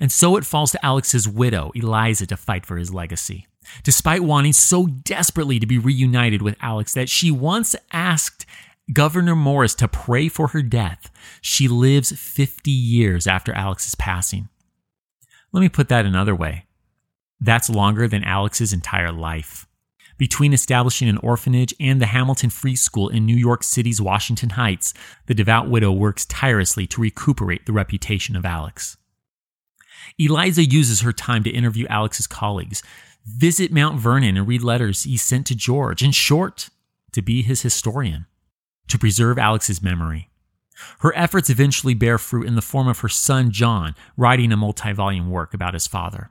And so it falls to Alex's widow, Eliza, to fight for his legacy. Despite wanting so desperately to be reunited with Alex that she once asked Governor Morris to pray for her death, she lives 50 years after Alex's passing. Let me put that another way. That's longer than Alex's entire life. Between establishing an orphanage and the Hamilton Free School in New York City's Washington Heights, the devout widow works tirelessly to recuperate the reputation of Alex. Eliza uses her time to interview Alex's colleagues, visit Mount Vernon and read letters he sent to George, in short, to be his historian, to preserve Alex's memory. Her efforts eventually bear fruit in the form of her son John writing a multi-volume work about his father.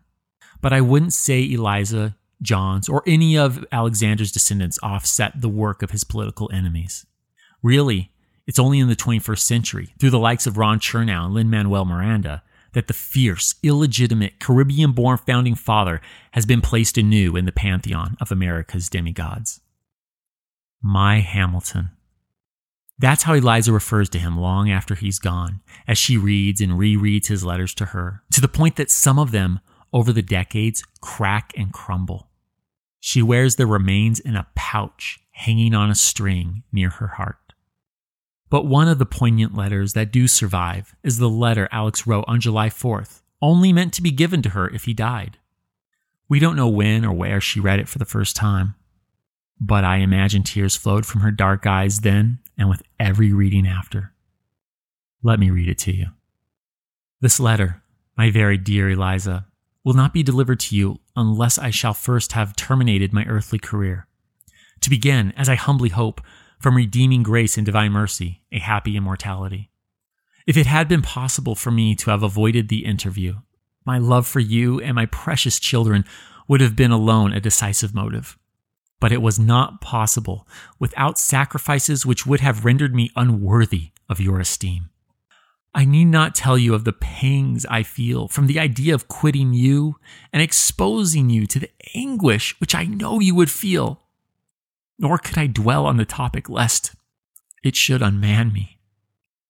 But I wouldn't say Eliza, John's, or any of Alexander's descendants offset the work of his political enemies. Really, it's only in the 21st century, through the likes of Ron Chernow and Lin-Manuel Miranda, that the fierce, illegitimate, Caribbean-born founding father has been placed anew in the pantheon of America's demigods. My Hamilton. That's how Eliza refers to him long after he's gone, as she reads and rereads his letters to her, to the point that some of them, over the decades, crack and crumble. She wears their remains in a pouch hanging on a string near her heart. But one of the poignant letters that do survive is the letter Alex wrote on July 4th, only meant to be given to her if he died. We don't know when or where she read it for the first time, but I imagine tears flowed from her dark eyes then and with every reading after. Let me read it to you. This letter, my very dear Eliza, will not be delivered to you unless I shall first have terminated my earthly career. To begin, as I humbly hope, from redeeming grace and divine mercy, a happy immortality. If it had been possible for me to have avoided the interview, my love for you and my precious children would have been alone a decisive motive. But it was not possible without sacrifices which would have rendered me unworthy of your esteem. I need not tell you of the pangs I feel from the idea of quitting you and exposing you to the anguish which I know you would feel. Nor could I dwell on the topic lest it should unman me.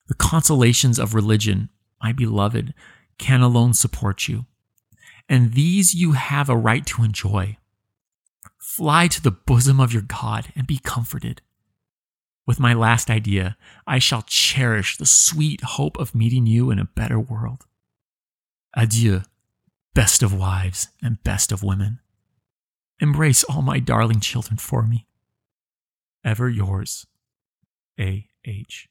The consolations of religion, my beloved, can alone support you, and these you have a right to enjoy. Fly to the bosom of your God and be comforted. With my last idea, I shall cherish the sweet hope of meeting you in a better world. Adieu, best of wives and best of women. Embrace all my darling children for me. Ever yours, A.H.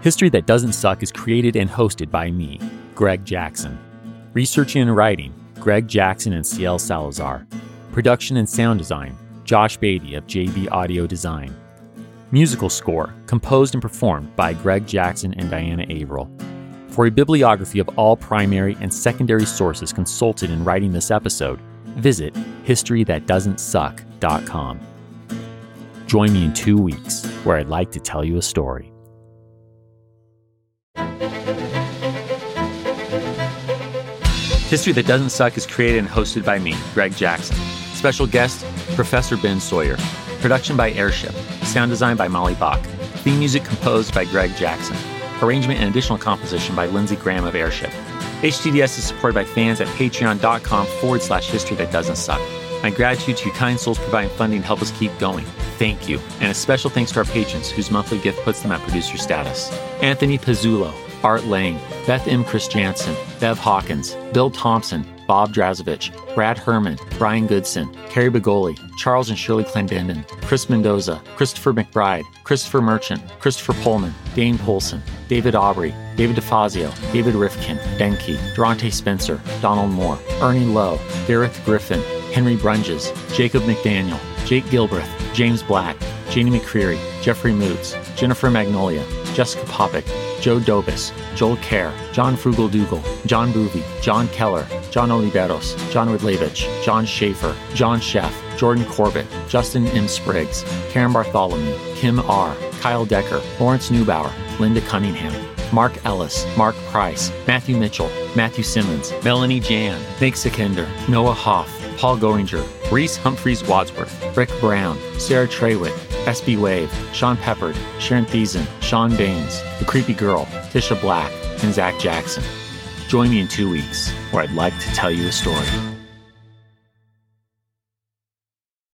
History That Doesn't Suck is created and hosted by me, Greg Jackson. Researching and writing, Greg Jackson and C.L. Salazar. Production and sound design, Josh Beatty of JB Audio Design. Musical score, composed and performed by Greg Jackson and Diana Averill. For a bibliography of all primary and secondary sources consulted in writing this episode, visit historythatdoesntsuck.com. Join me in 2 weeks, where I'd like to tell you a story. History That Doesn't Suck is created and hosted by me, Greg Jackson. Special guest, Professor Ben Sawyer. Production by Airship. Sound design by Molly Bach. Theme music composed by Greg Jackson. Arrangement and additional composition by Lindsey Graham of Airship. HTDS is supported by fans at patreon.com/historythatdoesntsuck. My gratitude to you kind souls providing funding to help us keep going. Thank you. And a special thanks to our patrons, whose monthly gift puts them at producer status. Anthony Pizzulo, Art Lang, Beth M. Chris Jansen, Bev Hawkins, Bill Thompson, Bob Drazovich, Brad Herman, Brian Goodson, Carrie Bigoli, Charles and Shirley Clendenden, Chris Mendoza, Christopher McBride, Christopher Merchant, Christopher Pullman, Dane Polson, David Aubrey, David DeFazio, David Rifkin, Benke, Durante Spencer, Donald Moore, Ernie Lowe, Gareth Griffin, Henry Brunges, Jacob McDaniel, Jake Gilbreth, James Black, Janie McCreary, Jeffrey Moots, Jennifer Magnolia, Jessica Popick, Joe Dobis, Joel Kerr, John Frugal Dugal, John Booby, John Keller, John Oliveros, John Widlevich, John Schaefer, John Sheff, Jordan Corbett, Justin M. Spriggs, Karen Bartholomew, Kim R., Kyle Decker, Lawrence Neubauer, Linda Cunningham, Mark Ellis, Mark Price, Matthew Mitchell, Matthew Simmons, Melanie Jan, Nick Sikander, Noah Hoff, Paul Goringer, Reese Humphreys Wadsworth, Rick Brown, Sarah Trawick, SB Wave, Sean Peppard, Sharon Thiessen, Sean Baines, The Creepy Girl, Tisha Black, and Zach Jackson. Join me in 2 weeks, where I'd like to tell you a story.